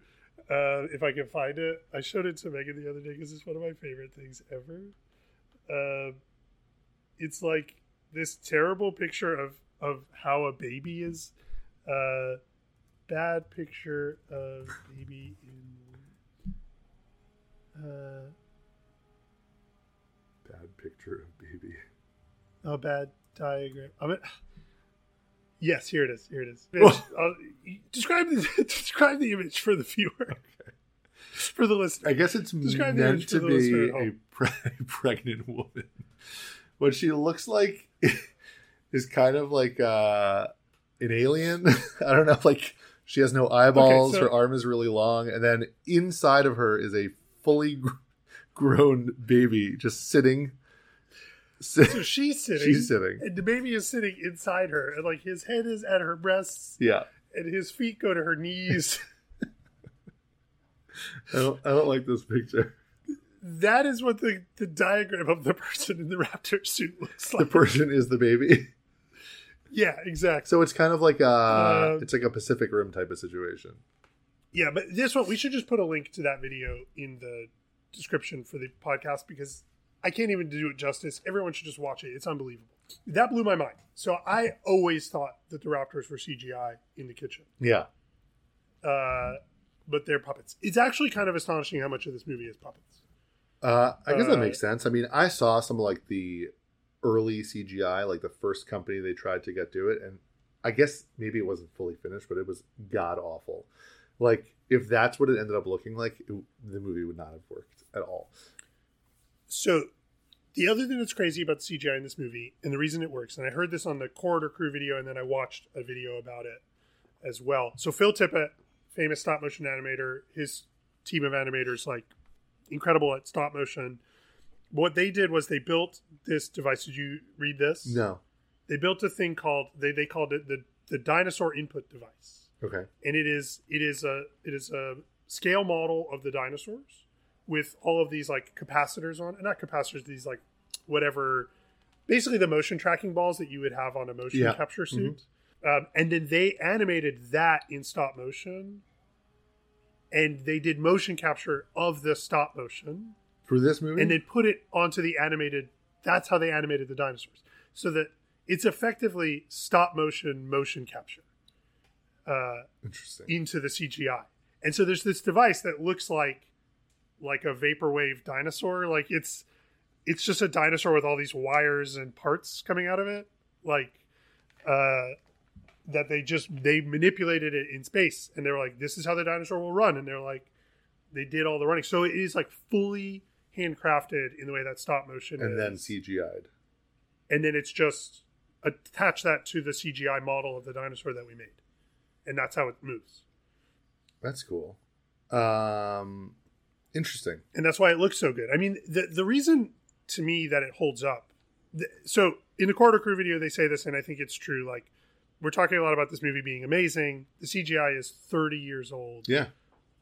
uh, if I can find it. I showed it to Megan the other day because it's one of my favorite things ever. Uh, it's like this terrible picture of, of how a baby is. Uh, bad picture of baby in... Uh, bad picture of baby. Oh, bad diagram. I mean... Yes, here it is. Here it is. I'll, describe the describe the image for the viewer, okay. For the listener. I guess it's describe meant to be a pre- pregnant woman. What she looks like is kind of like uh, an alien. I don't know. Like she has no eyeballs. Okay, so her arm is really long, and then inside of her is a fully grown baby just sitting. So she's sitting. She's sitting. And the baby is sitting inside her. And, like, his head is at her breasts. Yeah. And his feet go to her knees. I don't, I don't like this picture. That is what the, the diagram of the person in the raptor suit looks like. The person is the baby. Yeah, exactly. So it's kind of like a uh, it's like a Pacific Rim type of situation. Yeah, but this one, we should just put a link to that video in the description for the podcast, because I can't even do it justice. Everyone should just watch it. It's unbelievable. That blew my mind. So I always thought that the raptors were C G I in the kitchen. Yeah. Uh, but they're puppets. It's actually kind of astonishing how much of this movie is puppets. Uh, I guess uh, that makes sense. I mean, I saw some like the early C G I, like the first company they tried to get to it. And I guess maybe it wasn't fully finished, but it was god awful. Like, if that's what it ended up looking like, it, the movie would not have worked at all. So the other thing that's crazy about the C G I in this movie, and the reason it works, and I heard this on the Corridor Crew video, and then I watched a video about it as well. So Phil Tippett, famous stop motion animator, his team of animators, like, incredible at stop motion. What they did was they built this device. Did you read this? No. They built a thing called, they, they called it the, the dinosaur input device. Okay. And it is it is a it is a scale model of the dinosaurs with all of these like capacitors on, not capacitors, these like whatever, basically the motion tracking balls that you would have on a motion yeah. capture suit. Mm-hmm. Um, and then they animated that in stop motion, and they did motion capture of the stop motion for this movie, and they put it onto the animated. That's how they animated the dinosaurs, so that it's effectively stop motion motion capture. Uh, Interesting. Into the C G I. And so there's this device that looks like like a vaporwave dinosaur. Like it's it's just a dinosaur with all these wires and parts coming out of it. Like uh, that they just they manipulated it in space, and they were like, this is how the dinosaur will run, and they're like they did all the running. So it is like fully handcrafted in the way that stop motion and is. Then C G I'd. And then it's just attach that to the C G I model of the dinosaur that we made. And that's how it moves. That's cool. Um, interesting. And that's why it looks so good. I mean, the the reason to me that it holds up. The, so in the Corridor Crew video, they say this, and I think it's true. Like, we're talking a lot about this movie being amazing. The C G I is thirty years old. Yeah.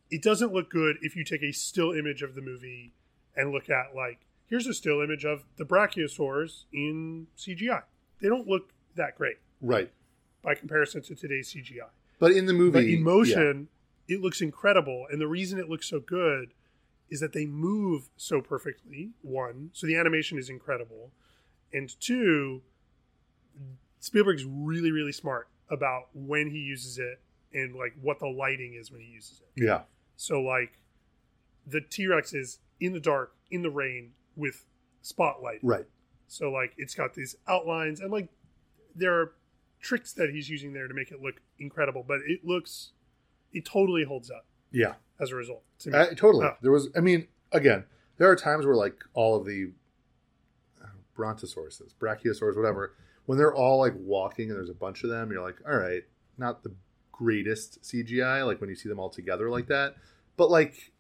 It doesn't look good if you take a still image of the movie and look at, like, here's a still image of the brachiosaurs in C G I. They don't look that great. Right. By comparison to today's C G I. But in the movie, but in motion, yeah. It looks incredible. And the reason it looks so good is that they move so perfectly. One, so the animation is incredible. And two, Spielberg's really, really smart about when he uses it and like what the lighting is when he uses it. Yeah. So like the T-Rex is in the dark, in the rain with spotlight. Right. So like it's got these outlines and like there are tricks that he's using there to make it look incredible, but it looks it totally holds up. Yeah, as a result to me. I, totally oh. There was I mean again there are times where like all of the uh, brontosauruses, brachiosaurs, whatever, when they're all like walking and there's a bunch of them, you're like, all right, not the greatest C G I like when you see them all together like that, but like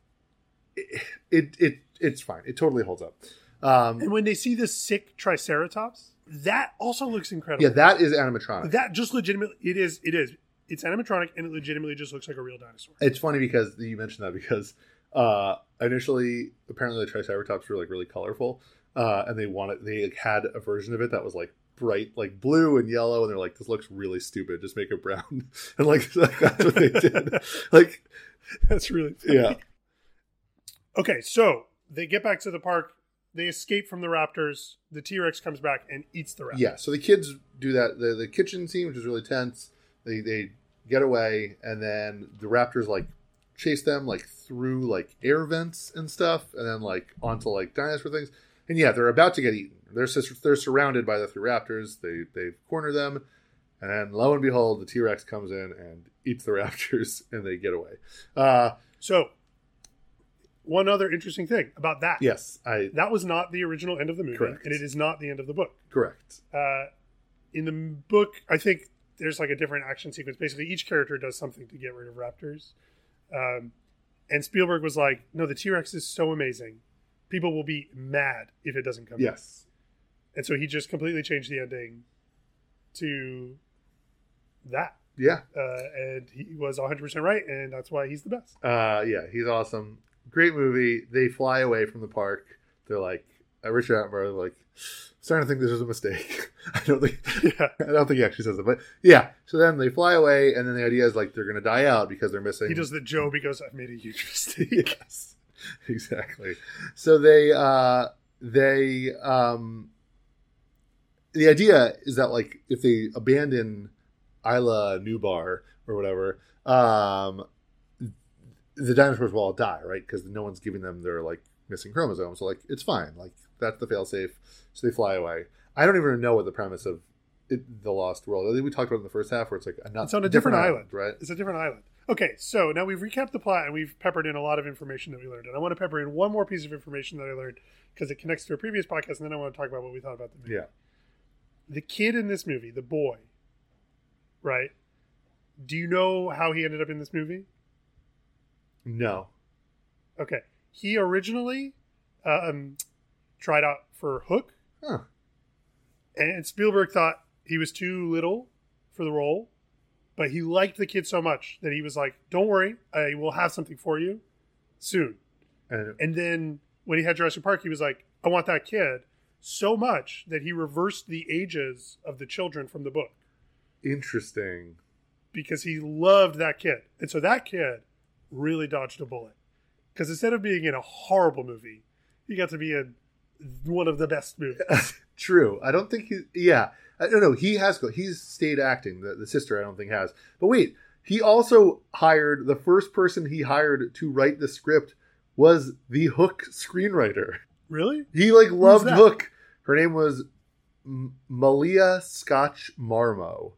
it it, it it's fine. It totally holds up. Um, and when they see this sick triceratops, that also looks incredible. Yeah, that is animatronic. That just legitimately, it is, it is. It's animatronic, and it legitimately just looks like a real dinosaur. It's funny because you mentioned that because uh, initially, apparently the Triceratops were like really colorful, uh, and they wanted, they like, had a version of it that was like bright, like blue and yellow, and they're like, this looks really stupid. Just make it brown. And like, like that's what they did. Like, that's really funny. Yeah. Okay, so they get back to the park. They escape from the raptors. The T-Rex comes back and eats the raptor. Yeah, so the kids do that. The, the kitchen scene, which is really tense. They they get away, and then the raptors, like, chase them, like, through, like, air vents and stuff, and then, like, onto, like, dinosaur things. And, yeah, they're about to get eaten. They're they're surrounded by the three raptors. They, they corner them, and then, lo and behold, the T-Rex comes in and eats the raptors, and they get away. Uh, so... One other interesting thing about that. Yes. I, that was not the original end of the movie. Correct. And it is not the end of the book. Correct. Uh, in the book, I think there's like a different action sequence. Basically, each character does something to get rid of raptors. Um, and Spielberg was like, no, the T-Rex is so amazing. People will be mad if it doesn't come. Yes. And so he just completely changed the ending to that. Yeah. Uh, and he was one hundred percent right, and that's why he's the best. Uh, yeah, he's awesome. Great movie. They fly away from the park. They're like, Richard Attenborough, like, I'm starting to think this was a mistake. I don't think yeah. I don't think he actually says it. But yeah, so then they fly away, and then the idea is, like, they're going to die out because they're missing. He does the joke because I've made a huge mistake. Yes, exactly. So they, uh, they, um, the idea is that, like, if they abandon Isla Nublar or whatever, um, the dinosaurs will all die, right? Because no one's giving them their, like, missing chromosomes. So, like, it's fine. Like, that's the failsafe. So they fly away. I don't even know what the premise of it, The Lost World. I think we talked about it in the first half where it's like a not, it's on a, a different, different island, island, right? It's a different island. Okay, so now we've recapped the plot and we've peppered in a lot of information that we learned. And I want to pepper in one more piece of information that I learned because it connects to a previous podcast, and then I want to talk about what we thought about the movie. Yeah. The kid in this movie, the boy, right? Do you know how he ended up in this movie? No. Okay. He originally um, tried out for Hook. Huh. And Spielberg thought he was too little for the role, but he liked the kid so much that he was like, don't worry, I will have something for you soon. And, and then when he had Jurassic Park, he was like, I want that kid so much that he reversed the ages of the children from the book. Interesting. Because he loved that kid. And so that kid really dodged a bullet. Because instead of being in a horrible movie, he got to be in one of the best movies. True. I don't think he... Yeah. I don't know. He has... He's stayed acting. The, the sister, I don't think, has. But wait. He also hired... The first person he hired to write the script was the Hook screenwriter. Really? He, like, loved Hook. Her name was M- Malia Scotch Marmo.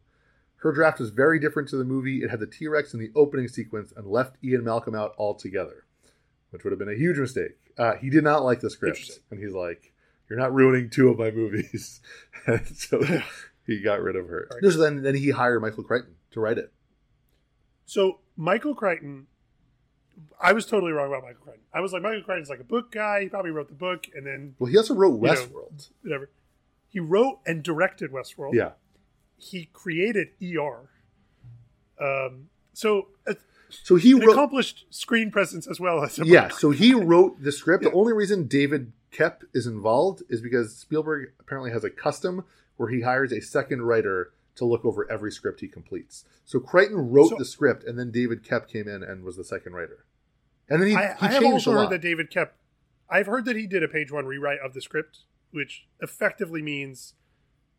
Her draft was very different to the movie. It had the T-Rex in the opening sequence and left Ian Malcolm out altogether, which would have been a huge mistake. Uh, he did not like the script. And he's like, you're not ruining two of my movies. So he got rid of her. Right. No, so then, then he hired Michael Crichton to write it. So Michael Crichton, I was totally wrong about Michael Crichton. I was like, Michael Crichton's like a book guy. He probably wrote the book. And then... Well, he also wrote Westworld. You know, whatever. He wrote and directed Westworld. Yeah. He created E R. Um, so... Uh, So he wrote, accomplished screen presence as well as a yeah. So he wrote the script. Yeah. The only reason David Koepp is involved is because Spielberg apparently has a custom where he hires a second writer to look over every script he completes. So Crichton wrote so, the script, and then David Koepp came in and was the second writer. And then he, I, he I have also heard that David Koepp. I've heard that he did a page one rewrite of the script, which effectively means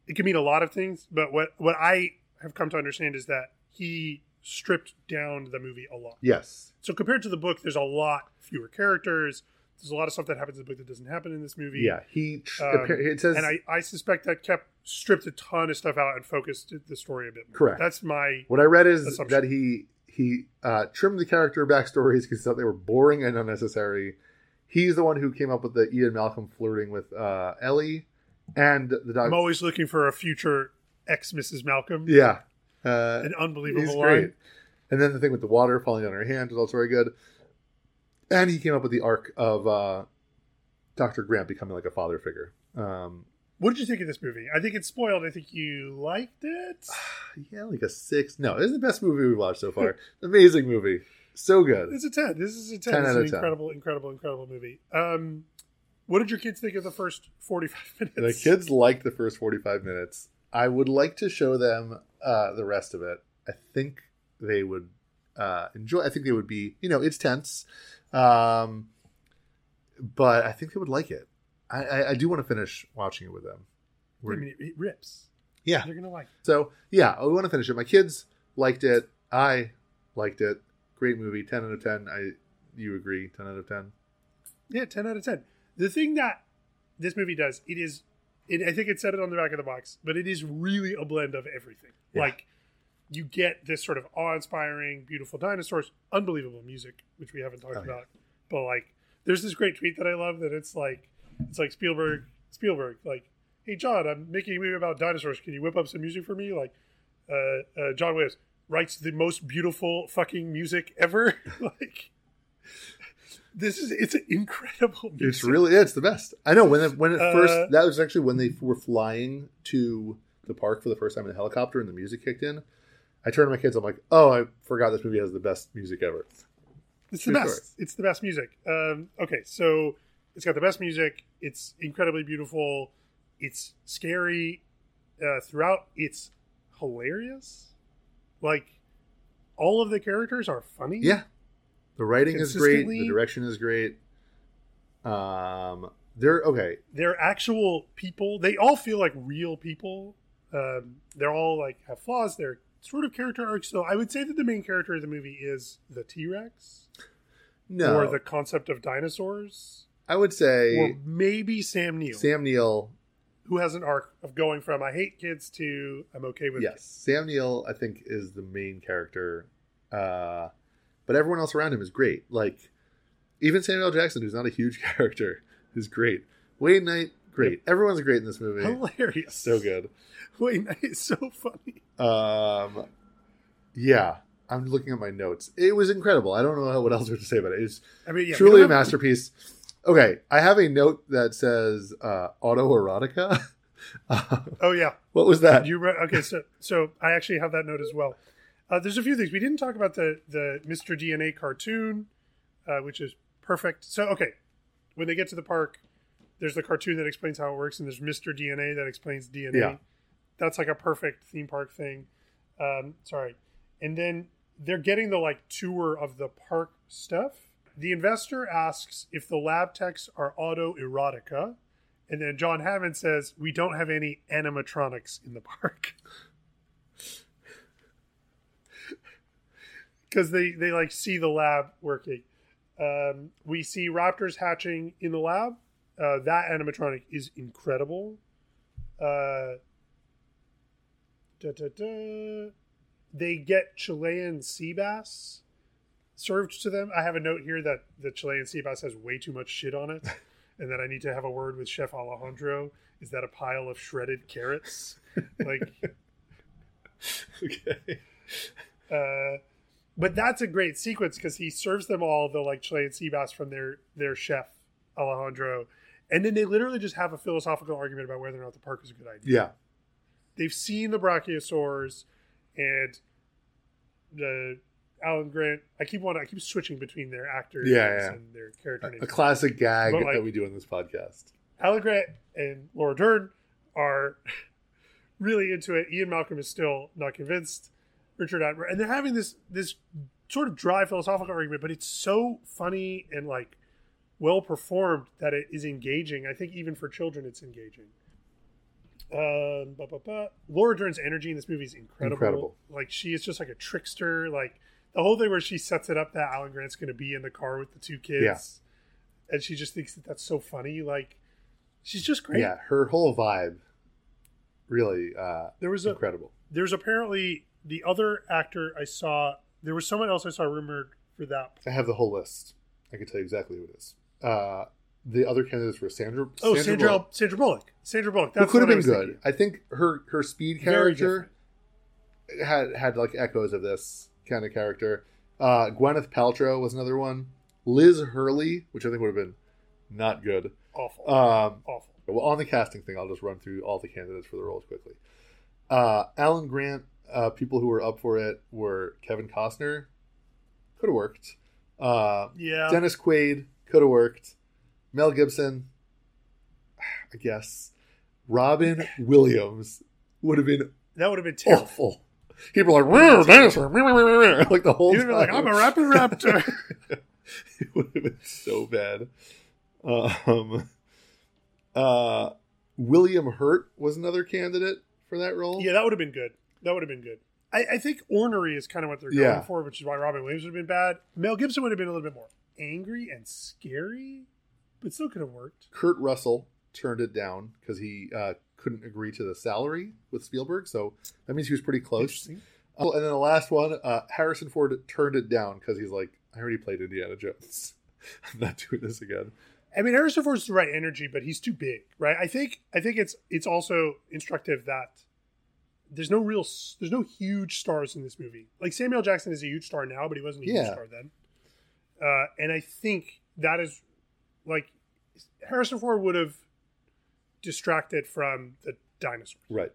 it can mean a lot of things. But what what I have come to understand is that he stripped down the movie a lot. Yes. So compared to the book, there's a lot fewer characters. There's a lot of stuff that happens in the book that doesn't happen in this movie. Yeah. He um, it says, and I, I suspect that kept stripped a ton of stuff out and focused the story a bit more. Correct. That's my what I read is assumption. That he he uh, trimmed the character backstories because he thought they were boring and unnecessary. He's the one who came up with the Ian Malcolm flirting with uh, Ellie and the dog. I'm always looking for a future ex Missus Malcolm. Yeah. Uh, An unbelievable line. And then the thing with the water falling on her hand was also very good. And he came up with the arc of uh, Doctor Grant becoming like a father figure. Um, what did you think of this movie? I think it's spoiled. I think you liked it. Yeah, like a six. No, this is the best movie we've watched so far. Amazing movie. So good. It's a ten. This is a ten. ten it's out an of incredible, ten. incredible, incredible movie. Um, what did your kids think of the first forty-five minutes? The kids liked the first forty-five minutes. I would like to show them uh, the rest of it. I think they would uh, enjoy. I think they would be, you know, it's tense. Um, but I think they would like it. I, I, I do want to finish watching it with them. I mean, it, it rips. Yeah. They're going to like it. So, yeah, we want to finish it. My kids liked it. I liked it. Great movie. ten out of ten. I, you agree. ten out of ten. Yeah, ten out of ten. The thing that this movie does, it is... It, I think it said it on the back of the box, but it is really a blend of everything. Yeah. Like, you get this sort of awe-inspiring, beautiful dinosaurs, unbelievable music, which we haven't talked oh, about. Yeah. But, like, there's this great tweet that I love that it's like, it's like Spielberg, Spielberg, like, hey, John, I'm making a movie about dinosaurs. Can you whip up some music for me? Like, uh, uh, John Williams writes the most beautiful fucking music ever. Like, This is it's an incredible music. It's really yeah, it's the best. I know when it, when it uh, first that was actually when they were flying to the park for the first time in a helicopter and the music kicked in. I turned to my kids. I'm like, oh, I forgot this movie has the best music ever. It's True the best. Story. It's the best music. Um, okay, so it's got the best music. It's incredibly beautiful. It's scary uh, throughout. It's hilarious. Like all of the characters are funny. Yeah. The writing is great. The direction is great. Um, they're okay. They're actual people. They all feel like real people. Um, they're all like have flaws. They're sort of character arcs. So I would say that the main character of the movie is the T-Rex. No. Or the concept of dinosaurs. I would say. Or maybe Sam Neill. Sam Neill. Who has an arc of going from I hate kids to I'm okay with yes. kids. Yes. Sam Neill, I think, is the main character. Uh But everyone else around him is great. Like, even Samuel L. Jackson, who's not a huge character, is great. Wayne Knight, great. Yep. Everyone's great in this movie. Hilarious. So good. Wayne Knight is so funny. Um, yeah. I'm looking at my notes. It was incredible. I don't know what else to say about it. It's I mean, yeah, truly a masterpiece. Okay. I have a note that says uh, autoerotica. Oh, yeah. What was that? You re- Okay, so so I actually have that note as well. Uh, there's a few things. We didn't talk about the, the Mister D N A cartoon, uh, which is perfect. So, okay, when they get to the park, there's the cartoon that explains how it works, and there's Mister D N A that explains D N A. Yeah. That's like a perfect theme park thing. Um, sorry. And then they're getting the, like, tour of the park stuff. The investor asks if the lab techs are autoerotica, and then John Hammond says, we don't have any animatronics in the park. Because they, they, like, see the lab working. Um, we see raptors hatching in the lab. Uh, that animatronic is incredible. Uh, da, da, da. They get Chilean sea bass served to them. I have a note here that the Chilean sea bass has way too much shit on it. And that I need to have a word with Chef Alejandro. Is that a pile of shredded carrots? Like, okay. Uh... But that's a great sequence because he serves them all the like Chilean sea bass from their, their chef, Alejandro. And then they literally just have a philosophical argument about whether or not the park is a good idea. Yeah. They've seen the brachiosaurs and the Alan Grant. I keep wanting, I keep switching between their actors yeah, yeah. and their character names. A classic gag but, like, that we do on this podcast. Alan Grant and Laura Dern are really into it. Ian Malcolm is still not convinced. Richard Attenborough, and they're having this this sort of dry philosophical argument, but it's so funny and like well performed that it is engaging. I think even for children, it's engaging. Um, bah, bah, bah. Laura Dern's energy in this movie is incredible. incredible. Like she is just like a trickster. Like the whole thing where she sets it up that Alan Grant's going to be in the car with the two kids, yeah. and she just thinks that that's so funny. Like she's just great. Yeah, her whole vibe really uh, there was incredible. A, there's apparently. The other actor I saw, there was someone else I saw rumored for that. I have the whole list. I can tell you exactly who it is. Uh, the other candidates were Sandra. Oh, Sandra Sandra Bullock. Sandra Bullock. Sandra Bullock. That's who could have been I good. Thinking. I think her her speed character had had like echoes of this kind of character. Uh, Gwyneth Paltrow was another one. Liz Hurley, which I think would have been not good. Awful. Um, Awful. Well, on the casting thing, I'll just run through all the candidates for the roles quickly. Uh, Alan Grant. Uh, people who were up for it were Kevin Costner, could have worked. Uh, yeah. Dennis Quaid, could have worked. Mel Gibson, I guess. Robin Williams would have been that would have been terrible. Awful. People were like, dinosaur, like the whole time. Like, I'm a rapper raptor. It would have been so bad. Um, uh, William Hurt was another candidate for that role. Yeah, that would have been good. That would have been good. I, I think ornery is kind of what they're going yeah. for, which is why Robin Williams would have been bad. Mel Gibson would have been a little bit more angry and scary, but still could have worked. Kurt Russell turned it down because he uh, couldn't agree to the salary with Spielberg, so that means he was pretty close. Oh, and then the last one, uh, Harrison Ford turned it down because he's like, I already played Indiana Jones. I'm not doing this again. I mean, Harrison Ford's the right energy, but he's too big, right? I think I think it's it's also instructive that There's no real, there's no huge stars in this movie. Like Samuel Jackson is a huge star now, but he wasn't a huge yeah. star then. Uh, and I think that is, like, Harrison Ford would have distracted from the dinosaurs. Right.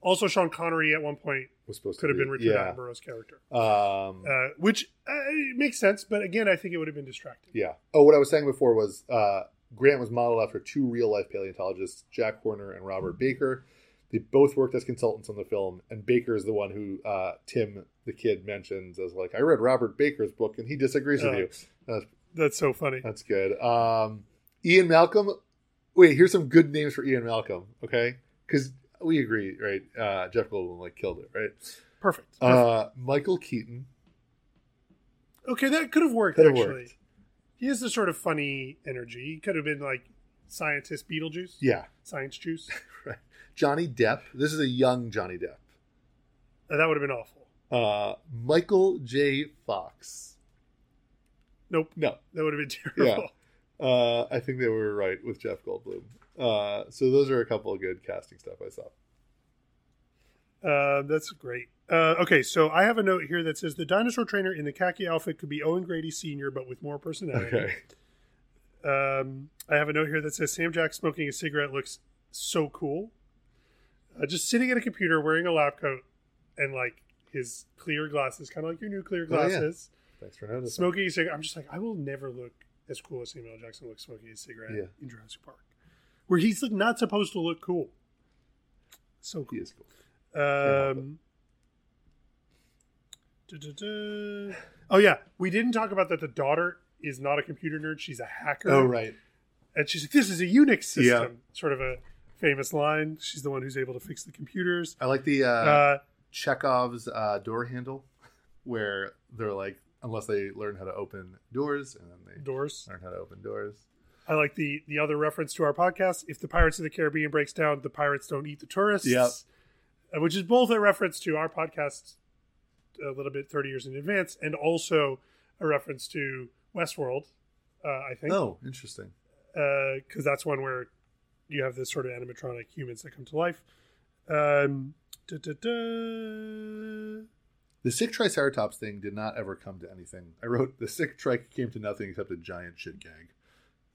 Also, Sean Connery at one point was supposed could to have be, been Richard yeah. Attenborough's character, um, uh, which uh, makes sense. But again, I think it would have been distracting. Yeah. Oh, what I was saying before was uh, Grant was modeled after two real-life paleontologists, Jack Horner and Robert Baker. They both worked as consultants on the film, and Baker is the one who uh, Tim, the kid, mentions as like, I read Robert Baker's book, and he disagrees uh, with you. That's, that's so funny. That's good. Um, Ian Malcolm. Wait, here's some good names for Ian Malcolm, okay? Because we agree, right? Uh, Jeff Goldblum, like, killed it, right? Perfect. Perfect. Uh, Michael Keaton. Okay, that could have worked, Could've actually. Worked. He has this sort of funny energy. He could have been, like, scientist Beetlejuice. Yeah. Science juice. Right. Johnny Depp. This is a young Johnny Depp. Uh, that would have been awful. Uh, Michael J. Fox. Nope. No. That would have been terrible. Yeah. Uh, I think they were right with Jeff Goldblum. Uh, so those are a couple of good casting stuff I saw. Uh, that's great. Uh, okay, so I have a note here that says the dinosaur trainer in the khaki outfit could be Owen Grady Senior, but with more personality. Okay. Um, I have a note here that says Sam Jack smoking a cigarette looks so cool. Uh, just sitting at a computer wearing a lab coat and like his clear glasses, kind of like your new clear glasses. Oh, yeah. Thanks for noticing. Smoking a cigarette. I'm just like, I will never look as cool as Samuel L. Jackson looks smoking a cigarette yeah. in Jurassic Park. Where he's like not supposed to look cool. So cool. He is cool. Um, da, da, da. Oh, yeah. We didn't talk about that the daughter is not a computer nerd. She's a hacker. Oh, right. And she's like, this is a Unix system. Yeah. Sort of a famous line. She's the one who's able to fix the computers. I like the uh, uh, Chekhov's uh, door handle where they're like, unless they learn how to open doors. And then they doors. learn how to open doors. I like the the other reference to our podcast. If the Pirates of the Caribbean breaks down, the pirates don't eat the tourists. Yep. Which is both a reference to our podcast a little bit thirty years in advance and also a reference to Westworld, uh, I think. Oh, interesting. Because uh, that's one where you have this sort of animatronic humans that come to life. Um, da, da, da. The sick triceratops thing did not ever come to anything. I wrote, the sick trike came to nothing except a giant shit gag.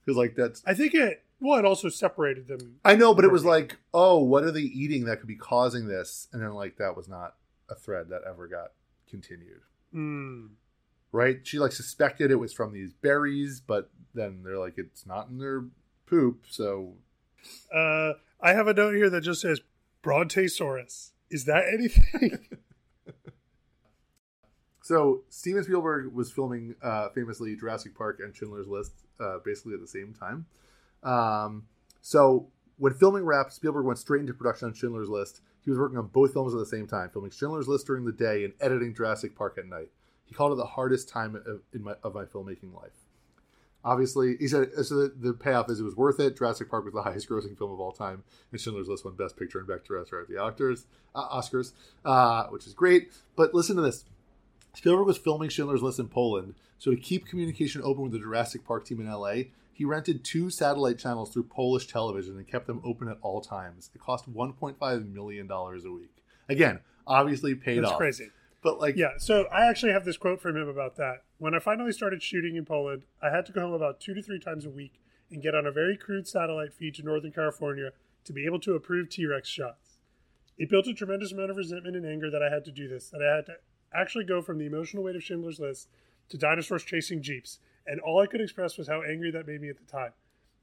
Because like that's, I think it. Well, it also separated them. I know, but it was them. Like, oh, what are they eating that could be causing this? And then like that was not a thread that ever got continued. Mm. Right? She like suspected it was from these berries, but then they're like, it's not in their poop. So, uh, I have a note here that just says Brontosaurus. Is that anything? So Steven Spielberg was filming uh, famously Jurassic Park and Schindler's List uh, basically at the same time. Um, so when filming wrapped, Spielberg went straight into production on Schindler's List. He was working on both films at the same time, filming Schindler's List during the day and editing Jurassic Park at night. He called it the hardest time of, in my, of my filmmaking life. Obviously, he said so the, the payoff is it was worth it. Jurassic Park was the highest grossing film of all time, and Schindler's List won Best Picture and Back to Restaurant at the Oscars, uh, Oscars uh, which is great. But listen to this. Spielberg was filming Schindler's List in Poland, so to keep communication open with the Jurassic Park team in L A, he rented two satellite channels through Polish television and kept them open at all times. It cost one point five million dollars a week. Again, obviously paid That's off. That's crazy. But like, yeah, so I actually have this quote from him about that. When I finally started shooting in Poland, I had to go home about two to three times a week and get on a very crude satellite feed to Northern California to be able to approve T-Rex shots. It built a tremendous amount of resentment and anger that I had to do this, that I had to actually go from the emotional weight of Schindler's List to dinosaurs chasing jeeps, and all I could express was how angry that made me at the time.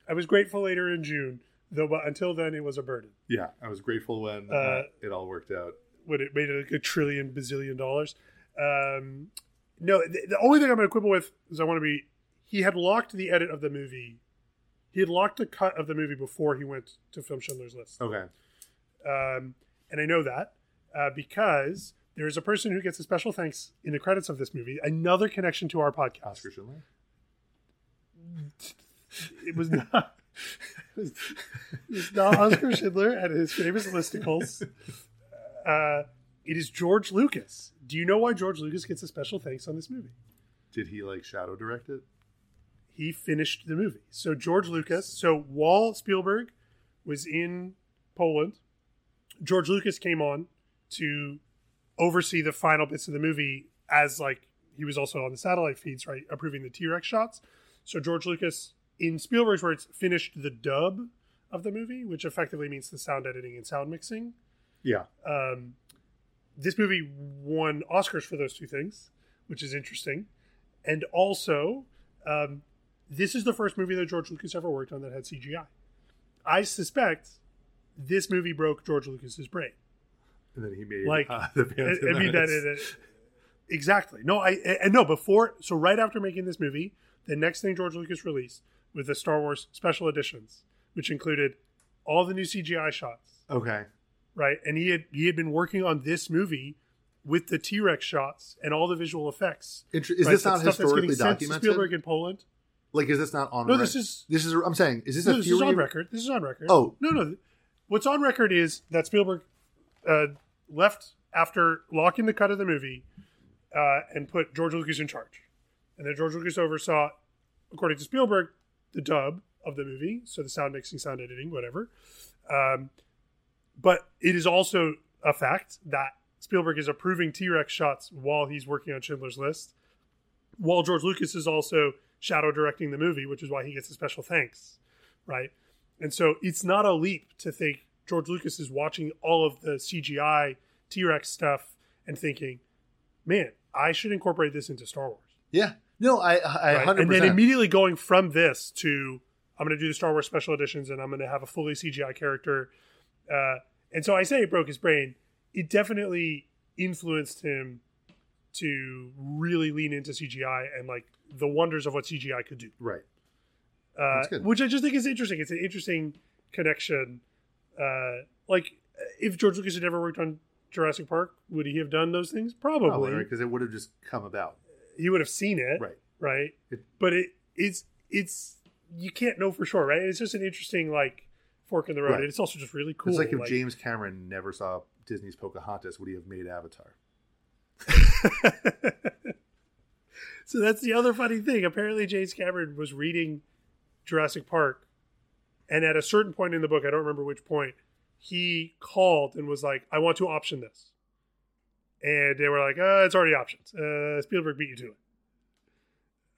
I was grateful later in June, though, but until then it was a burden. Yeah, I was grateful when uh, uh, it all worked out. When it made it like a trillion bazillion dollars. Um, no, the, the only thing I'm going to quibble with is I want to be, he had locked the edit of the movie. He had locked the cut of the movie before he went to film Schindler's List. Okay. Um, and I know that uh, because... there is a person who gets a special thanks in the credits of this movie. Another connection to our podcast. Oscar Schindler? It was not. It was, it was not Oscar Schindler and his famous listicles. Uh, it is George Lucas. Do you know why George Lucas gets a special thanks on this movie? Did he like shadow direct it? He finished the movie. So George Lucas. So while Spielberg was in Poland, George Lucas came on to oversee the final bits of the movie as like he was also on the satellite feeds, right, approving the T-Rex shots. So George Lucas, in Spielberg's words, finished the dub of the movie, which effectively means the sound editing and sound mixing. Yeah. Um, this movie won Oscars for those two things, which is interesting. And also, um, this is the first movie that George Lucas ever worked on that had C G I. I suspect this movie broke George Lucas's brain. And then he made like uh, the Phantom Menace. I mean that it, it, exactly. No, I and no before. So right after making this movie, the next thing George Lucas released was the Star Wars special editions, which included all the new C G I shots. Okay. Right, and he had he had been working on this movie with the T-Rex shots and all the visual effects. Intra- is right? this not stuff historically that's documented? Sent to Spielberg in Poland. Like, is this not on? No, record? this is this is. I'm saying, is this no, a this theory? This is on record. This is on record. Oh no, no. What's on record is that Spielberg uh, left after locking the cut of the movie uh, and put George Lucas in charge, and then George Lucas oversaw, according to Spielberg, the dub of the movie, so the sound mixing, sound editing, whatever. Um, But it is also a fact that Spielberg is approving T-Rex shots while he's working on Schindler's List, while George Lucas is also shadow directing the movie, which is why he gets a special thanks, right? And so it's not a leap to think George Lucas is watching all of the C G I T-Rex stuff and thinking, man, I should incorporate this into Star Wars. Yeah. No, I, I right? one hundred percent. And then immediately going from this to, I'm going to do the Star Wars special editions and I'm going to have a fully C G I character. Uh, and so I say it broke his brain. It definitely influenced him to really lean into C G I and like the wonders of what C G I could do. Right. Uh, which I just think is interesting. It's an interesting connection. Uh, like if George Lucas had ever worked on Jurassic Park, would he have done those things? Probably. Probably, right? Because it would have just come about. He would have seen it. Right. Right. It, but it it's it's you can't know for sure. Right. It's just an interesting like. Fork in the road. Right. It's also just really cool. It's like if like, James Cameron never saw Disney's Pocahontas, would he have made Avatar? So that's the other funny thing. Apparently James Cameron was reading Jurassic Park, and at a certain point in the book, I don't remember which point, he called and was like, I want to option this. And they were like, uh, it's already optioned. Uh, Spielberg beat you to it.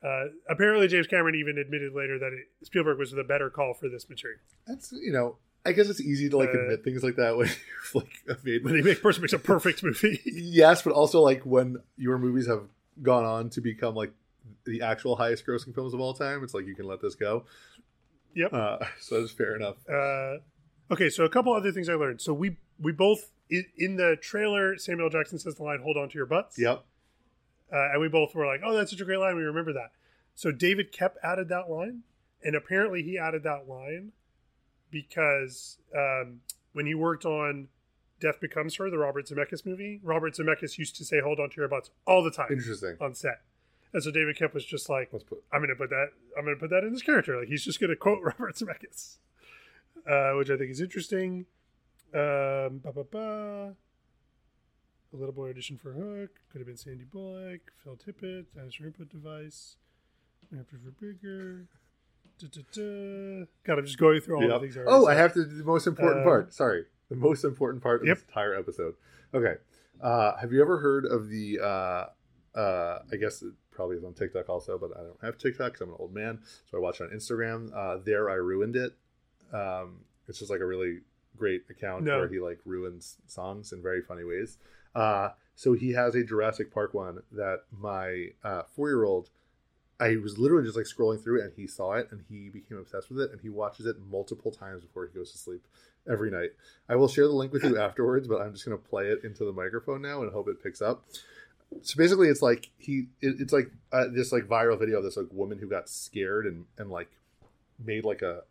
Uh, apparently, James Cameron even admitted later that it, Spielberg was the better call for this material. That's, you know, I guess it's easy to like uh, admit things like that when you've like made when a person makes a perfect movie. Yes, but also like when your movies have gone on to become like the actual highest grossing films of all time, it's like you can let this go. Yep. Uh, so that's fair enough. Uh, okay, so a couple other things I learned. So we we both in, in the trailer, Samuel L. Jackson says the line "Hold on to your butts." Yep. Uh, and we both were like, oh, that's such a great line. We remember that. So David Koepp added that line. And apparently he added that line because um, when he worked on Death Becomes Her, the Robert Zemeckis movie, Robert Zemeckis used to say, hold on to your butts all the time. Interesting. On set. And so David Koepp was just like, Let's put- I'm going to put that, I'm going to put that in his character. Like he's just going to quote Robert Zemeckis, uh, which I think is interesting. Um, ba ba ba. A little boy auditioned for Hook. Could have been Sandy Bullock, Phil Tippett, dinosaur input device, after for bigger. Da, da, da. God, I'm just going through all yep. the things. I oh, I have to do the most important uh, part. Sorry. The most important part of yep. this entire episode. Okay. Uh, have you ever heard of the, uh, uh, I guess it probably is on TikTok also, but I don't have TikTok because I'm an old man. So I watch it on Instagram. Uh, there I Ruined It. Um, it's just like a really great account no. where he like ruins songs in very funny ways. Uh, so he has a Jurassic Park one that my uh, four-year-old, I was literally just like scrolling through it and he saw it and he became obsessed with it and he watches it multiple times before he goes to sleep every night. I will share the link with you afterwards, but I'm just going to play it into the microphone now and hope it picks up. So basically it's like he, it, it's like uh, this like viral video of this like woman who got scared and, and like made like a,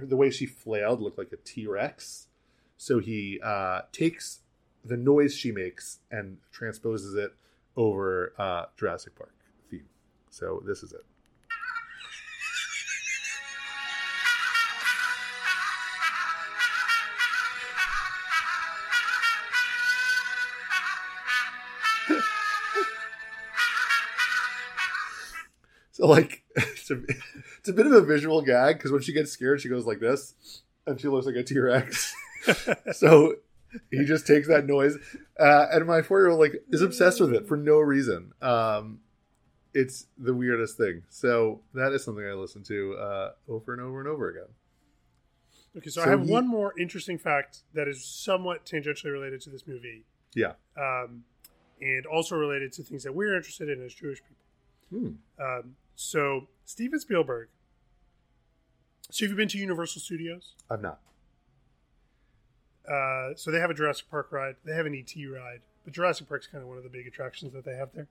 the way she flailed looked like a T-Rex. So he uh, takes the noise she makes and transposes it over uh, Jurassic Park theme. So this is it. So like, it's a, it's a bit of a visual gag because when she gets scared, she goes like this and she looks like a T-Rex. So he just takes that noise, uh, and my four-year-old like is obsessed with it for no reason. Um, it's the weirdest thing. So that is something I listen to uh, over and over and over again. Okay, so, so I have he, one more interesting fact that is somewhat tangentially related to this movie. Yeah. Um, and also related to things that we're interested in as Jewish people. Hmm. Um, so Steven Spielberg. So have you been to Universal Studios? I've not. Uh, so they have a Jurassic Park ride. They have an E T ride. But Jurassic Park's kind of one of the big attractions that they have there.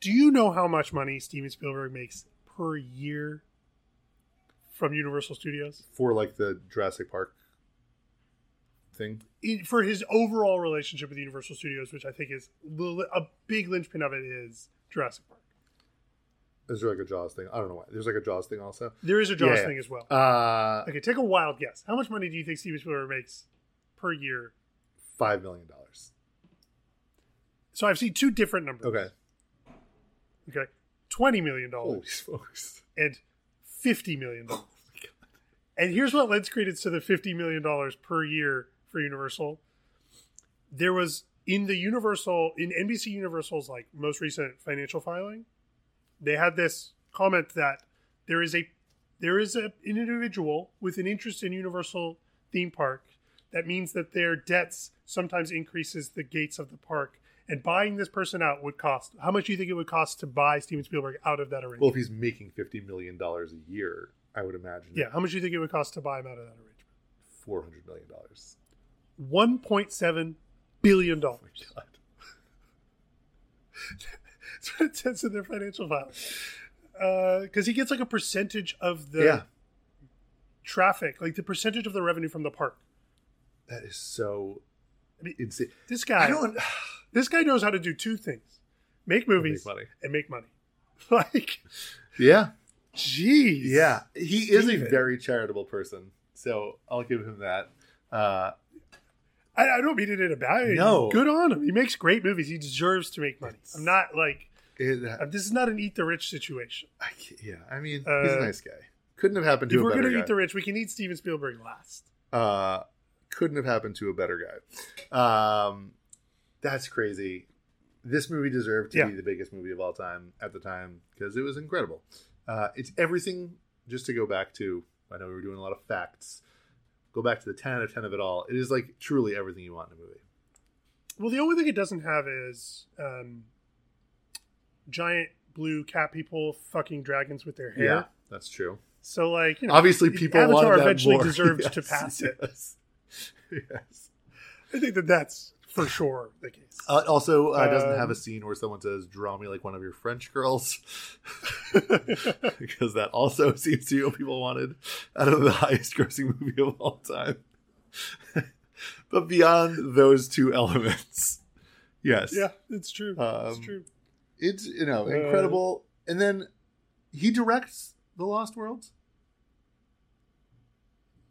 Do you know how much money Steven Spielberg makes per year from Universal Studios? For like the Jurassic Park thing? It, for his overall relationship with Universal Studios, which I think is a big linchpin of it is Jurassic Park. Is there like a Jaws thing? I don't know why. There's like a Jaws thing also? There is a Jaws yeah, thing yeah. as well. Uh, okay, take a wild guess. How much money do you think Steven Spielberg makes per year? Five million dollars. So I've seen two different numbers. Okay. Okay, twenty million dollars holy smokes. And fifty million dollars. Oh my God. And here's what lends credence to the fifty million dollars per year for Universal. There was in the Universal, in N B C Universal's like most recent financial filing, they had this comment that there is a there is a, an individual with an interest in Universal theme park. That means that their debts sometimes increases the gates of the park. And buying this person out would cost... How much do you think it would cost to buy Steven Spielberg out of that arrangement? Well, if he's making fifty million dollars a year, I would imagine. Yeah, how much do you think it would cost to buy him out of that arrangement? four hundred million dollars. one point seven billion dollars. Oh my God. That's what it says in their financial file. Because uh, he gets like a percentage of the yeah. traffic, like the percentage of the revenue from the park. That is so... I mean, insane. This guy... I don't... This guy knows how to do two things. Make movies and make money. And make money. Like, yeah. Jeez. Yeah. He Steven. is a very charitable person. So I'll give him that. Uh, I, I don't mean it in a bad way. No. Good on him. He makes great movies. He deserves to make money. It's, I'm not like, it, uh, this is not an eat the rich situation. I yeah. I mean, uh, he's a nice guy. Couldn't have happened to a better guy. If we're going to eat the rich, we can eat Steven Spielberg last. Uh, couldn't have happened to a better guy. Um, That's crazy. This movie deserved to yeah. be the biggest movie of all time at the time because it was incredible. Uh, it's everything, just to go back to, I know we were doing a lot of facts, go back to the ten out of ten of it all. It is like truly everything you want in a movie. Well, the only thing it doesn't have is um, giant blue cat people fucking dragons with their hair. Yeah, that's true. So like, you know, obviously people Avatar wanted that eventually more. deserved yes, to pass yes. it. Yes. I think that that's for sure the case. Uh, also uh, um, doesn't have a scene where someone says, draw me like one of your French girls. Because that also seems to be what people wanted out of the highest grossing movie of all time. But beyond those two elements. Yes. Yeah, it's true. Um, it's true. It's, you know, incredible. Uh, and then he directs The Lost World.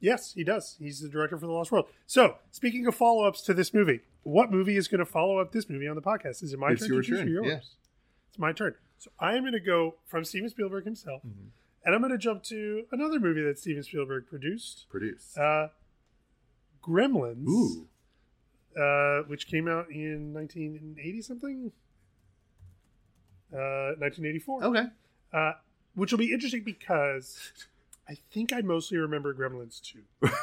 Yes, he does. He's the director for The Lost World. So, speaking of follow-ups to this movie, what movie is going to follow up this movie on the podcast? Is it my it's turn? Your to turn. Or yours? Yes. It's my turn. So, I am going to go from Steven Spielberg himself, mm-hmm. and I'm going to jump to another movie that Steven Spielberg produced. Produced. Uh, Gremlins. Ooh. Uh, which came out in nineteen eighty-something? Uh, nineteen eighty-four. Okay. Uh, which will be interesting because... I think I mostly remember Gremlins two.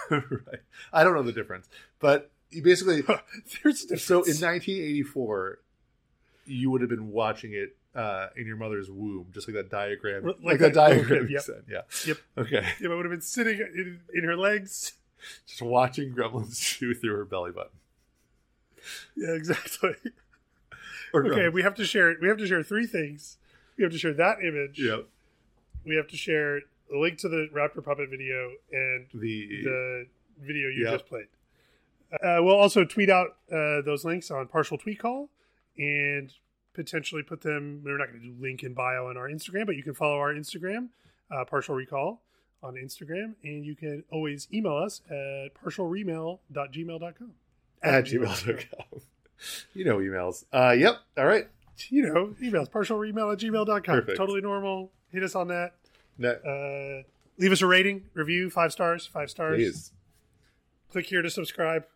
Right. I don't know the difference. But you basically... There's a difference. So in nineteen eighty-four, you would have been watching it uh, in your mother's womb, just like that diagram. Like, like that, that diagram. Yep. Said. Yeah. Yep. Okay. Yep, I would have been sitting in, in her legs. Just watching Gremlins two through her belly button. Yeah, exactly. Or okay, Gremlins. we have to share We have to share three things. We have to share that image. Yep. We have to share... The link to the Raptor Puppet video and the, the video you yeah. just played. Uh, we'll also tweet out uh, those links on Partial Tweet Call and potentially put them... We're not going to do link in bio on our Instagram, but you can follow our Instagram, uh, Partial Recall, on Instagram. And you can always email us at partial remail dot gmail dot com. At gmail dot com. You know emails. Uh, yep. All right. You know emails. partial remail at gmail dot com. Perfect. Totally normal. Hit us on that. No. Uh, leave us a rating, review, five stars, five stars. Please. Click here to subscribe.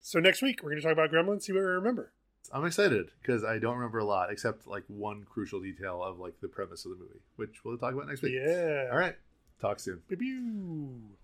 So next week, we're going to talk about Gremlins, see what we remember. I'm excited because I don't remember a lot except like one crucial detail of like the premise of the movie, which we'll talk about next week. Yeah. All right. Talk soon. Pew pew.